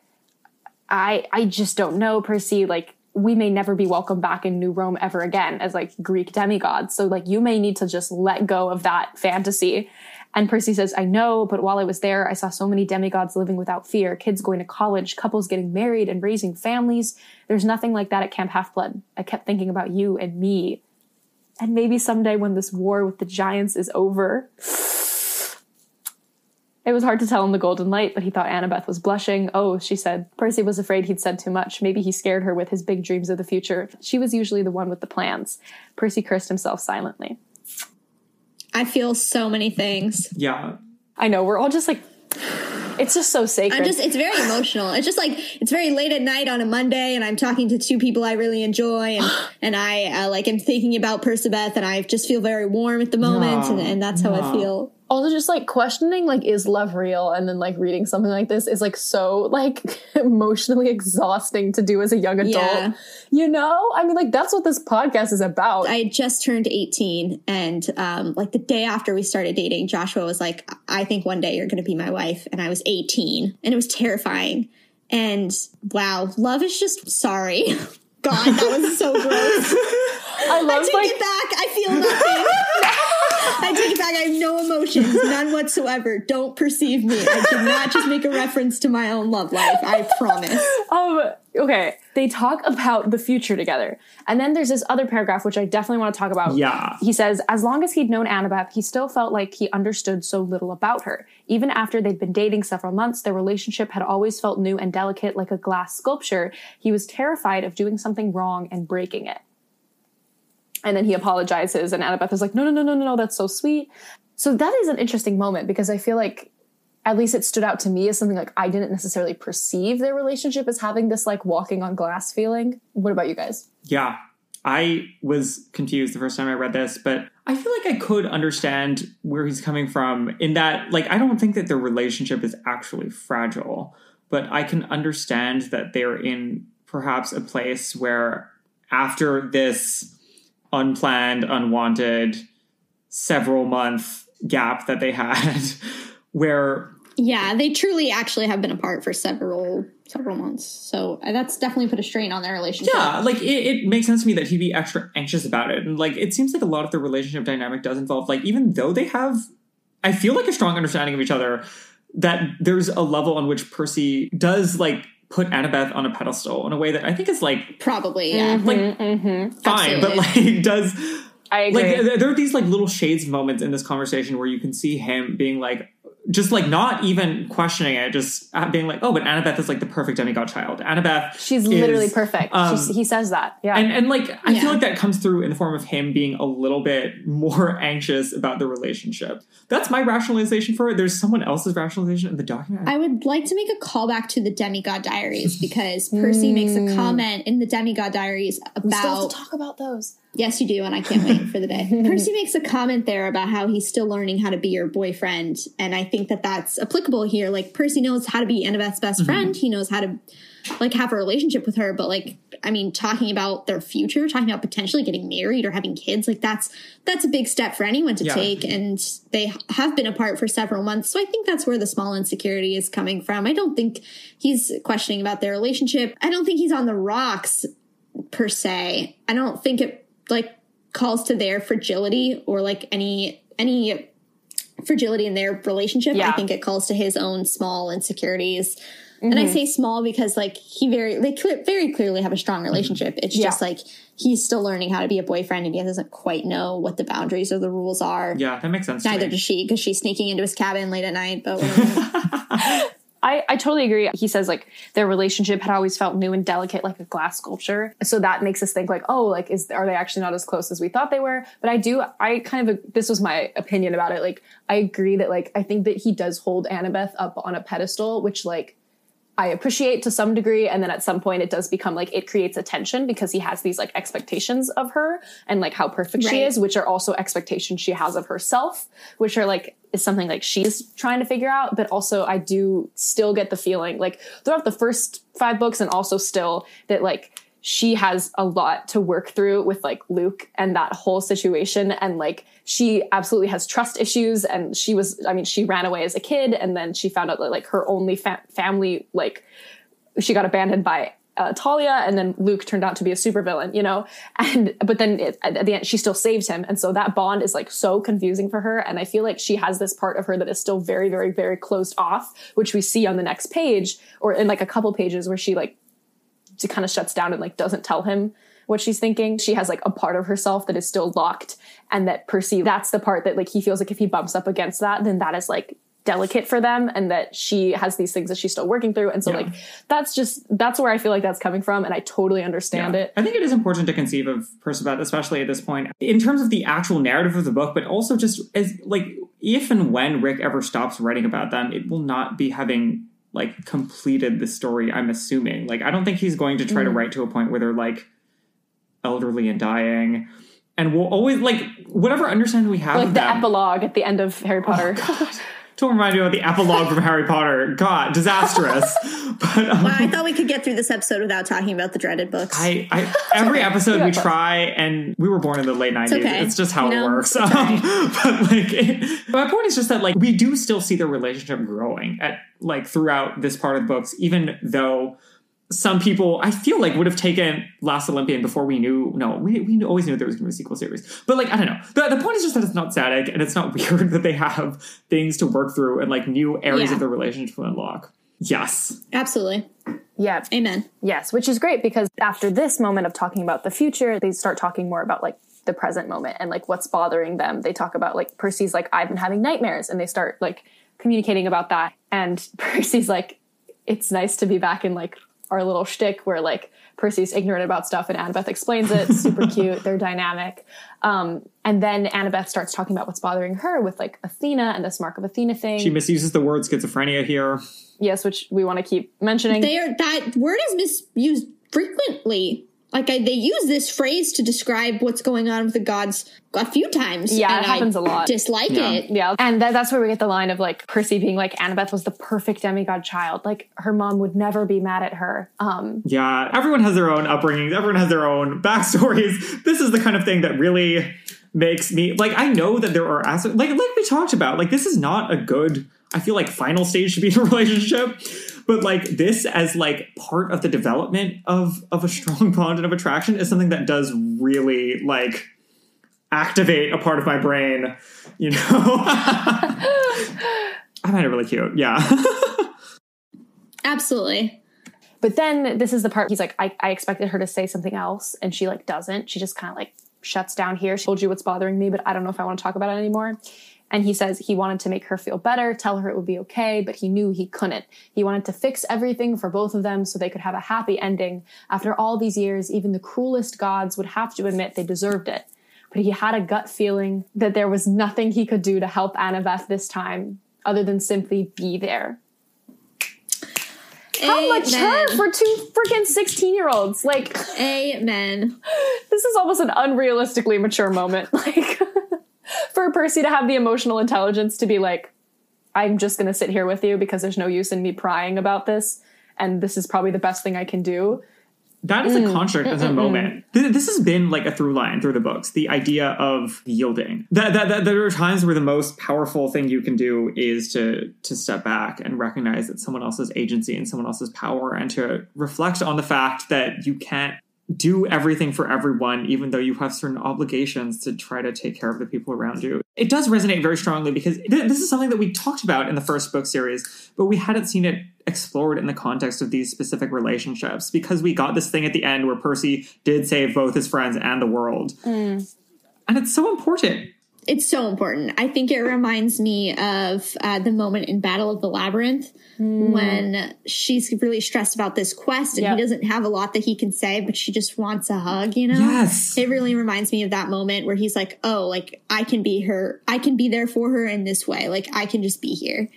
I just don't know, Percy, like we may never be welcome back in New Rome ever again as like Greek demigods. So like you may need to just let go of that fantasy. And Percy says, I know, but while I was there, I saw so many demigods living without fear, kids going to college, couples getting married and raising families. There's nothing like that at Camp Half-Blood. I kept thinking about you and me. And maybe someday when this war with the giants is over. It was hard to tell in the golden light, but he thought Annabeth was blushing. Oh, she said. Percy was afraid he'd said too much. Maybe he scared her with his big dreams of the future. She was usually the one with the plans. Percy cursed himself silently. I feel so many things. Yeah. I know. We're all just like, it's just so sacred. It's very emotional. It's just like, it's very late at night on a Monday and I'm talking to two people I really enjoy and I like am thinking about Percabeth and I just feel very warm at the moment and that's how I feel. Also just like questioning like, is love real? And then like reading something like this is like so like emotionally exhausting to do as a young adult. Yeah. You know, I mean like that's what this podcast is about. I just turned 18 and like the day after we started dating, Joshua was like, I think one day you're going to be my wife. And I was 18 and it was terrifying. And wow, love is just sorry. God, that was so gross. I take it back. I feel nothing. I take it back. I have no emotions, none whatsoever. Don't perceive me. I did not just make a reference to my own love life. I promise. Okay. They talk about the future together. And then there's this other paragraph, which I definitely want to talk about. Yeah. He says, as long as he'd known Annabeth, he still felt like he understood so little about her. Even after they'd been dating several months, their relationship had always felt new and delicate like a glass sculpture. He was terrified of doing something wrong and breaking it. And then he apologizes and Annabeth is like, no, that's so sweet. So that is an interesting moment because I feel like at least it stood out to me as something like I didn't necessarily perceive their relationship as having this like walking on glass feeling. What about you guys? Yeah, I was confused the first time I read this, but I feel like I could understand where he's coming from in that like I don't think that their relationship is actually fragile, but I can understand that they're in perhaps a place where after this unplanned, unwanted, several-month gap that they had where... Yeah, they truly actually have been apart for several months. So that's definitely put a strain on their relationship. Yeah, like it makes sense to me that he'd be extra anxious about it. And like it seems like a lot of the relationship dynamic does involve, like even though they have, I feel like a strong understanding of each other, that there's a level on which Percy does like put Annabeth on a pedestal in a way that I think is like... Probably, yeah. Like, fine, absolutely. But like, does... I agree. Like, there are these like little shades moments in this conversation where you can see him being like, just like not even questioning it, just being like, oh, but Annabeth is like the perfect demigod child. Annabeth, she's literally perfect. He says that, yeah. And like, I feel like that comes through in the form of him being a little bit more anxious about the relationship. That's my rationalization for it. There's someone else's rationalization in the document. I would like to make a callback to the Demigod Diaries because Percy makes a comment in the Demigod Diaries about. We still have to talk about those. Yes, you do, and I can't wait for the day. Percy makes a comment there about how he's still learning how to be your boyfriend, and I think that that's applicable here. Like, Percy knows how to be Annabeth's best friend. He knows how to, like, have a relationship with her, but, like, I mean, talking about their future, talking about potentially getting married or having kids, like, that's a big step for anyone to take, and they have been apart for several months, so I think that's where the small insecurity is coming from. I don't think he's questioning about their relationship. I don't think he's on the rocks, per se. I don't think it like calls to their fragility or like any fragility in their relationship. I think it calls to his own small insecurities. And I say small because like they very clearly have a strong relationship. It's just like he's still learning how to be a boyfriend and he doesn't quite know what the boundaries or the rules are. Yeah, that makes sense. Neither does she because she's sneaking into his cabin late at night. But I totally agree. He says, like, their relationship had always felt new and delicate, like a glass sculpture. So that makes us think, like, oh, like, are they actually not as close as we thought they were? But this was my opinion about it. Like, I agree that, like, I think that he does hold Annabeth up on a pedestal, which, like, I appreciate to some degree. And then at some point it does become, like, it creates a tension because he has these, like, expectations of her and, like, how perfect she is, which are also expectations she has of herself, which are, like, is something, like, she's trying to figure out. But also I do still get the feeling, like, throughout the first 5 books and also still that, like, she has a lot to work through with, like, Luke and that whole situation. And, like, she absolutely has trust issues. And she ran away as a kid. And then she found out that, like, her only family, like, she got abandoned by Talia. And then Luke turned out to be a supervillain, you know? But then at the end, she still saves him. And so that bond is, like, so confusing for her. And I feel like she has this part of her that is still very, very, very closed off, which we see on the next page or in, like, a couple pages where she, like, she kind of shuts down and, like, doesn't tell him what she's thinking. She has, like, a part of herself that is still locked, and that Percy, that's the part that, like, he feels like if he bumps up against that, then that is, like, delicate for them, and that she has these things that she's still working through. And so like that's where I feel like that's coming from, and I totally understand it. I think it is important to conceive of Percabeth, especially at this point, in terms of the actual narrative of the book, but also just as, like, if and when Rick ever stops writing about them, it will not be having, like, completed the story, I'm assuming. Like, I don't think he's going to try to write to a point where they're, like, elderly and dying. And we'll always, like, whatever understanding we have, like, of the them, epilogue at the end of Harry Potter. Oh, God. Don't remind me about the epilogue from Harry Potter. God, disastrous. But, wow, I thought we could get through this episode without talking about the dreaded books. Every episode we try, and we were born in the late 90s. It's just how it works. But, like, my point is just that, like, we do still see their relationship growing at, like, throughout this part of the books, even though some people, I feel like, would have taken Last Olympian before we knew. No, we always knew there was going to be a sequel series. But, like, I don't know. The point is just that it's not static, and it's not weird that they have things to work through and, like, new areas of the relationship to unlock. Yes. Absolutely. Yeah. Amen. Yes, which is great because after this moment of talking about the future, they start talking more about, like, the present moment and, like, what's bothering them. They talk about, like, Percy's like, I've been having nightmares, and they start, like, communicating about that. And Percy's like, it's nice to be back in, like, our little shtick where, like, Percy's ignorant about stuff and Annabeth explains it. Super cute. They're dynamic. And then Annabeth starts talking about what's bothering her with, like, Athena and this Mark of Athena thing. She misuses the word schizophrenia here. Yes, which we want to keep mentioning. That word is misused frequently. Like, they use this phrase to describe what's going on with the gods a few times. Yeah, it happens a lot. Dislike it. Yeah, and that's where we get the line of, like, Percy being like, Annabeth was the perfect demigod child. Like, her mom would never be mad at her. Yeah, everyone has their own upbringings. Everyone has their own backstories. This is the kind of thing that really makes me, like, I know that there are aspects, like we talked about, like, this is not a good, I feel like, final stage to be in a relationship. But, like, this as, like, part of the development of a strong bond and of attraction is something that does really, like, activate a part of my brain, you know? I find it really cute. Yeah. Absolutely. But then this is the part he's like, I expected her to say something else, and she, like, doesn't. She just kind of, like, shuts down here. She told you what's bothering me, but I don't know if I want to talk about it anymore. And he says he wanted to make her feel better, tell her it would be okay, but he knew he couldn't. He wanted to fix everything for both of them so they could have a happy ending. After all these years, even the cruelest gods would have to admit they deserved it. But he had a gut feeling that there was nothing he could do to help Annabeth this time, other than simply be there. How mature for two freaking 16-year-olds? Like, amen. This is almost an unrealistically mature moment. Like, for Percy to have the emotional intelligence to be like, I'm just going to sit here with you because there's no use in me prying about this, and this is probably the best thing I can do. That is a construct as a moment. This has been like a through line through the books, the idea of yielding. That there are times where the most powerful thing you can do is to step back and recognize that someone else's agency and someone else's power, and to reflect on the fact that you can't do everything for everyone, even though you have certain obligations to try to take care of the people around you. It does resonate very strongly because this is something that we talked about in the first book series, but we hadn't seen it explored in the context of these specific relationships, because we got this thing at the end where Percy did save both his friends and the world. And it's so important. It's so important. I think it reminds me of the moment in Battle of the Labyrinth when she's really stressed about this quest and he doesn't have a lot that he can say, but she just wants a hug, you know? Yes. It really reminds me of that moment where he's like, oh, like I can be her. I can be there for her in this way. Like I can just be here.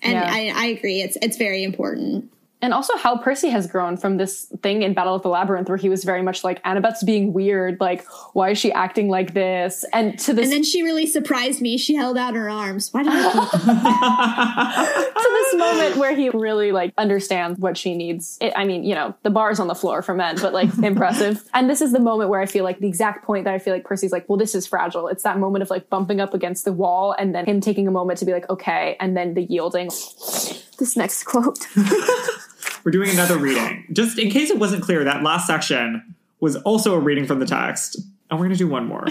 And I agree. It's very important. And also how Percy has grown from this thing in Battle of the Labyrinth where he was very much like, Annabeth's being weird. Like, why is she acting like this? And to this, and then she really surprised me. She held out her arms. Why did I do? To this moment where he really like understands what she needs. I mean, you know, the bar's on the floor for men, but like impressive. And this is the moment where I feel like the exact point that I feel like Percy's like, well, this is fragile. It's that moment of like bumping up against the wall and then him taking a moment to be like, okay. And then the yielding. This next quote. We're doing another reading. Just in case it wasn't clear, that last section was also a reading from the text. And we're going to do one more.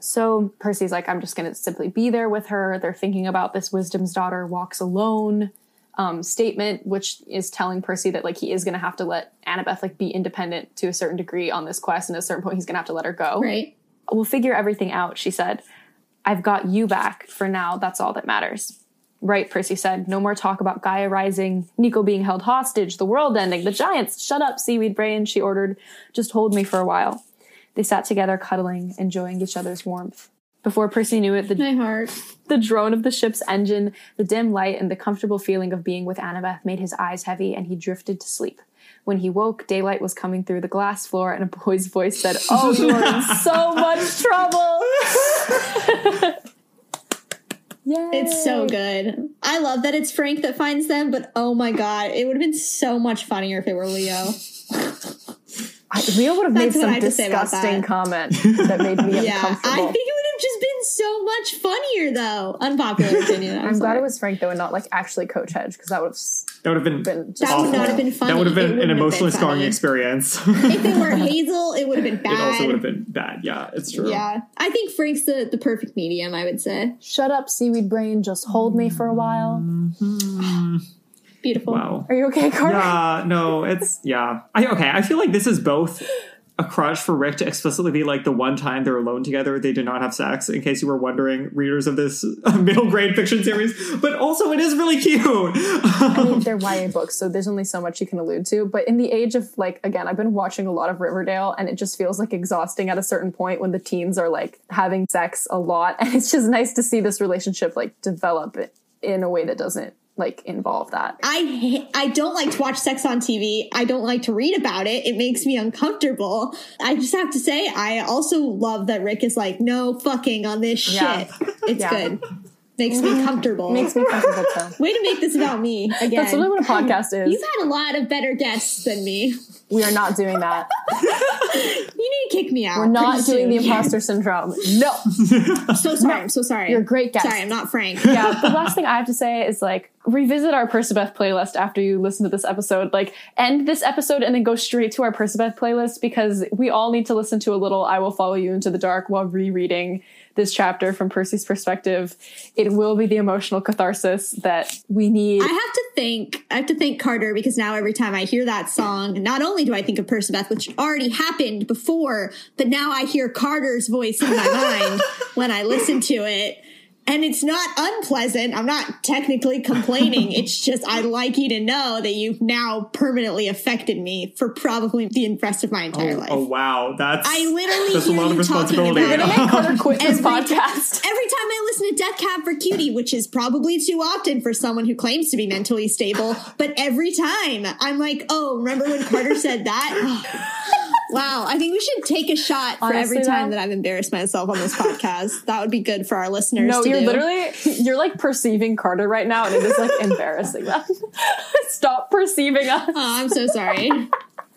So Percy's like, I'm just going to simply be there with her. They're thinking about this Wisdom's Daughter walks alone statement, which is telling Percy that like he is going to have to let Annabeth like be independent to a certain degree on this quest. And at a certain point, he's going to have to let her go. Right. We'll figure everything out, she said. I've got you back for now. That's all that matters. Right, Percy said. No more talk about Gaia rising, Nico being held hostage, the world ending, the giants. Shut up, Seaweed Brain, she ordered. Just hold me for a while. They sat together, cuddling, enjoying each other's warmth. Before Percy knew it, the drone of the ship's engine, the dim light, and the comfortable feeling of being with Annabeth made his eyes heavy, and he drifted to sleep. When he woke, daylight was coming through the glass floor, and a boy's voice said, oh, you're in so much trouble! Yay. It's so good. I love that it's Frank that finds them, but oh my god, it would have been so much funnier if it were Leo. Leo would have made some disgusting comment that made me uncomfortable. I think it would have just been so much funnier, though. Unpopular opinion. I'm glad it was Frank, though, and not like actually Coach Hedge, because that would have been would not have been funny. That would have been an emotionally scarring experience. If it were Hazel, it would have been bad. It also would have been bad. Yeah, it's true. Yeah, I think Frank's the perfect medium. I would say. Shut up, Seaweed Brain. Just hold me for a while. Mm-hmm. Beautiful. Wow. Are you okay, Carter? Yeah, no, it's, yeah. I feel like this is both a crush for Rick to explicitly be like the one time they're alone together, they did not have sex, in case you were wondering, readers of this middle grade fiction series, but also it is really cute. I mean, they're YA books, so there's only so much you can allude to, but in the age of, like, again, I've been watching a lot of Riverdale, and it just feels like exhausting at a certain point when the teens are, like, having sex a lot, and it's just nice to see this relationship, like, develop in a way that doesn't like involve that. I don't like to watch sex on TV. I don't like to read about it. It makes me uncomfortable. I just have to say, I also love that Rick is like, no fucking on this shit. It's good. Makes me comfortable. Makes me comfortable too. Way to make this about me again. That's really what a podcast is. You've had a lot of better guests than me. We are not doing that. You need to kick me out. We're not doing the imposter syndrome. No. I'm so sorry. You're a great guest. Sorry, I'm not Frank. Yeah. The last thing I have to say is like, revisit our Percabeth playlist after you listen to this episode. Like, end this episode and then go straight to our Percabeth playlist, because we all need to listen to a little I Will Follow You Into the Dark while rereading this chapter from Percy's perspective. It will be the emotional catharsis that we need. I have to thank Carter, because now every time I hear that song, not only do I think of Percabeth, which already happened before, but now I hear Carter's voice in my mind when I listen to it. And it's not unpleasant. I'm not technically complaining. It's just I'd like you to know that you've now permanently affected me for probably the rest of my entire life. Oh, wow. That's a lot of responsibility. We're going to make Carter quit this podcast. Every time I listen to Death Cab for Cutie, which is probably too often for someone who claims to be mentally stable, but every time I'm like, oh, remember when Carter said that? Wow, I think we should take a shot for every time that I've embarrassed myself on this podcast. That would be good for our listeners. No, you're like perceiving Carter right now, and it is like embarrassing them. Stop perceiving us. Oh, I'm so sorry. My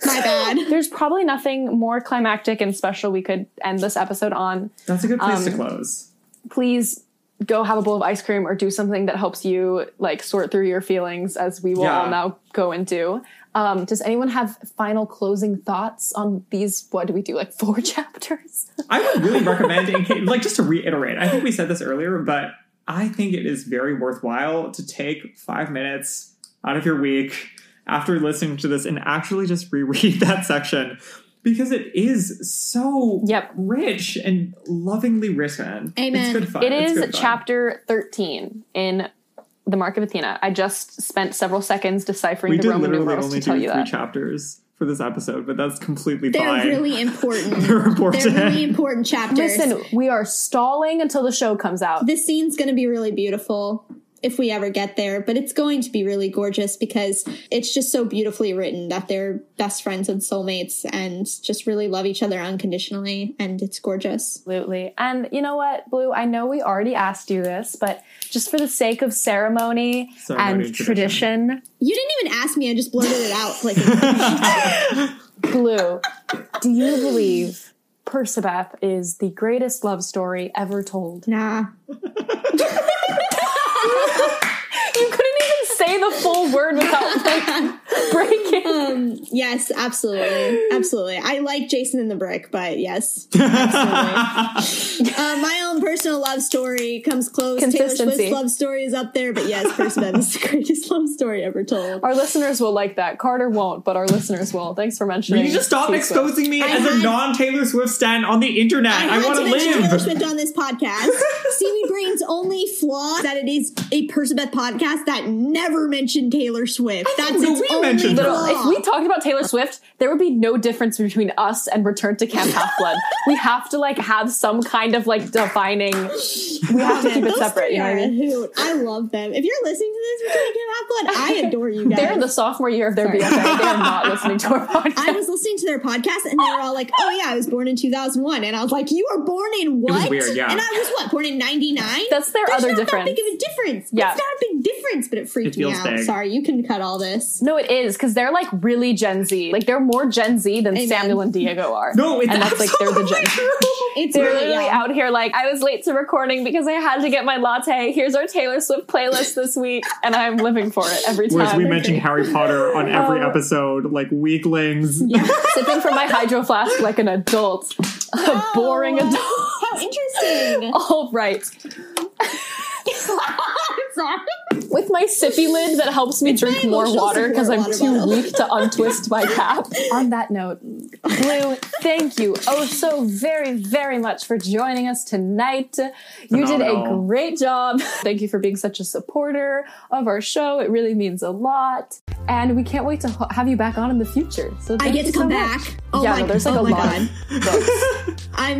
bad. There's probably nothing more climactic and special we could end this episode on. That's a good place to close. Please go have a bowl of ice cream or do something that helps you like sort through your feelings, as we will all now go and do. Does anyone have final closing thoughts on these, what do we do, like 4 chapters? I would really recommend, like just to reiterate, I think we said this earlier, but I think it is very worthwhile to take 5 minutes out of your week after listening to this and actually just reread that section, because it is so rich and lovingly written. Amen. It's good fun. It is chapter 13 in The Mark of Athena. I just spent several seconds deciphering the Roman numerals to tell you that. We did literally only do 3 chapters for this episode, but that's completely fine. They're really important. They're really important chapters. Listen, we are stalling until the show comes out. This scene's going to be really beautiful if we ever get there, but it's going to be really gorgeous because it's just so beautifully written that they're best friends and soulmates and just really love each other unconditionally, and it's gorgeous. Absolutely. And you know what, Blue, I know we already asked you this, but just for the sake of ceremony and tradition. You didn't even ask me, I just blurted it out. Blue, do you believe Percabeth is the greatest love story ever told? Nah. You couldn't even say the full word without breaking. Yes, absolutely. I like Jason and the Brick, but yes, absolutely. My own personal love story comes close. Taylor Swift's love story is up there, but yes, Percabeth is the greatest love story ever told. Our listeners will like that. Carter won't, but our listeners will. Thanks for mentioning. You just stop exposing me as a non-Taylor Swift stan on the internet. I want to live. Taylor Swift on this podcast. Seaweed Brain's only flaw is that it is a Percabeth podcast that never mentioned Taylor Swift. That's its only flaw. If we talked about Taylor Swift, there would be no difference between us and Return to Camp Half-Blood. We have to have some kind of defining. We have to keep it separate. You know what I mean? I love them. If you're listening to this, Return to Camp Half-Blood, I adore you guys. They're in the sophomore year of their BFA. They are not listening to our podcast. I was listening to their podcast, and they were all like, "Oh yeah, I was born in 2001," and I was like, "You were born in what?" It was weird, yeah. And I was born in 99. That's their other difference. It's not that big of a difference. Yeah. It's not a big difference, but it freaked me out. Big. Sorry, you can cut all this. No, it is, because they're really Gen Z. They're more Gen Z than Samuel and Diego are. No, it's they're the Gen Z. They're literally out here I was late to recording because I had to get my latte. Here's our Taylor Swift playlist this week, and I'm living for it every time. Whereas we mention Harry Potter on every episode, weaklings. Yeah. Sipping from my hydro flask like an adult. A boring adult. How interesting. All right. With my sippy lid that helps me drink more water because I'm too weak to untwist my cap. On that note, Blue, thank you so very, very much for joining us tonight. You did a great job. Thank you for being such a supporter of our show. It really means a lot. And we can't wait to have you back on in the future. So I get to come back. Oh yeah, there's a lot of books.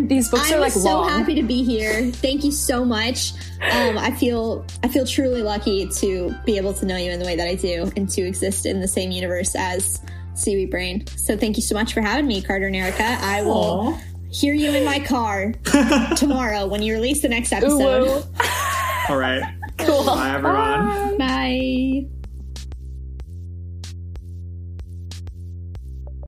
These books are long. I'm so happy to be here. Thank you so much. I feel truly lucky to be able to know you in the way that I do and to exist in the same universe as Seaweed Brain. So thank you so much for having me, Carter and Erica. I will hear you in my car tomorrow when you release the next episode. All right. Cool. Bye, everyone. Bye.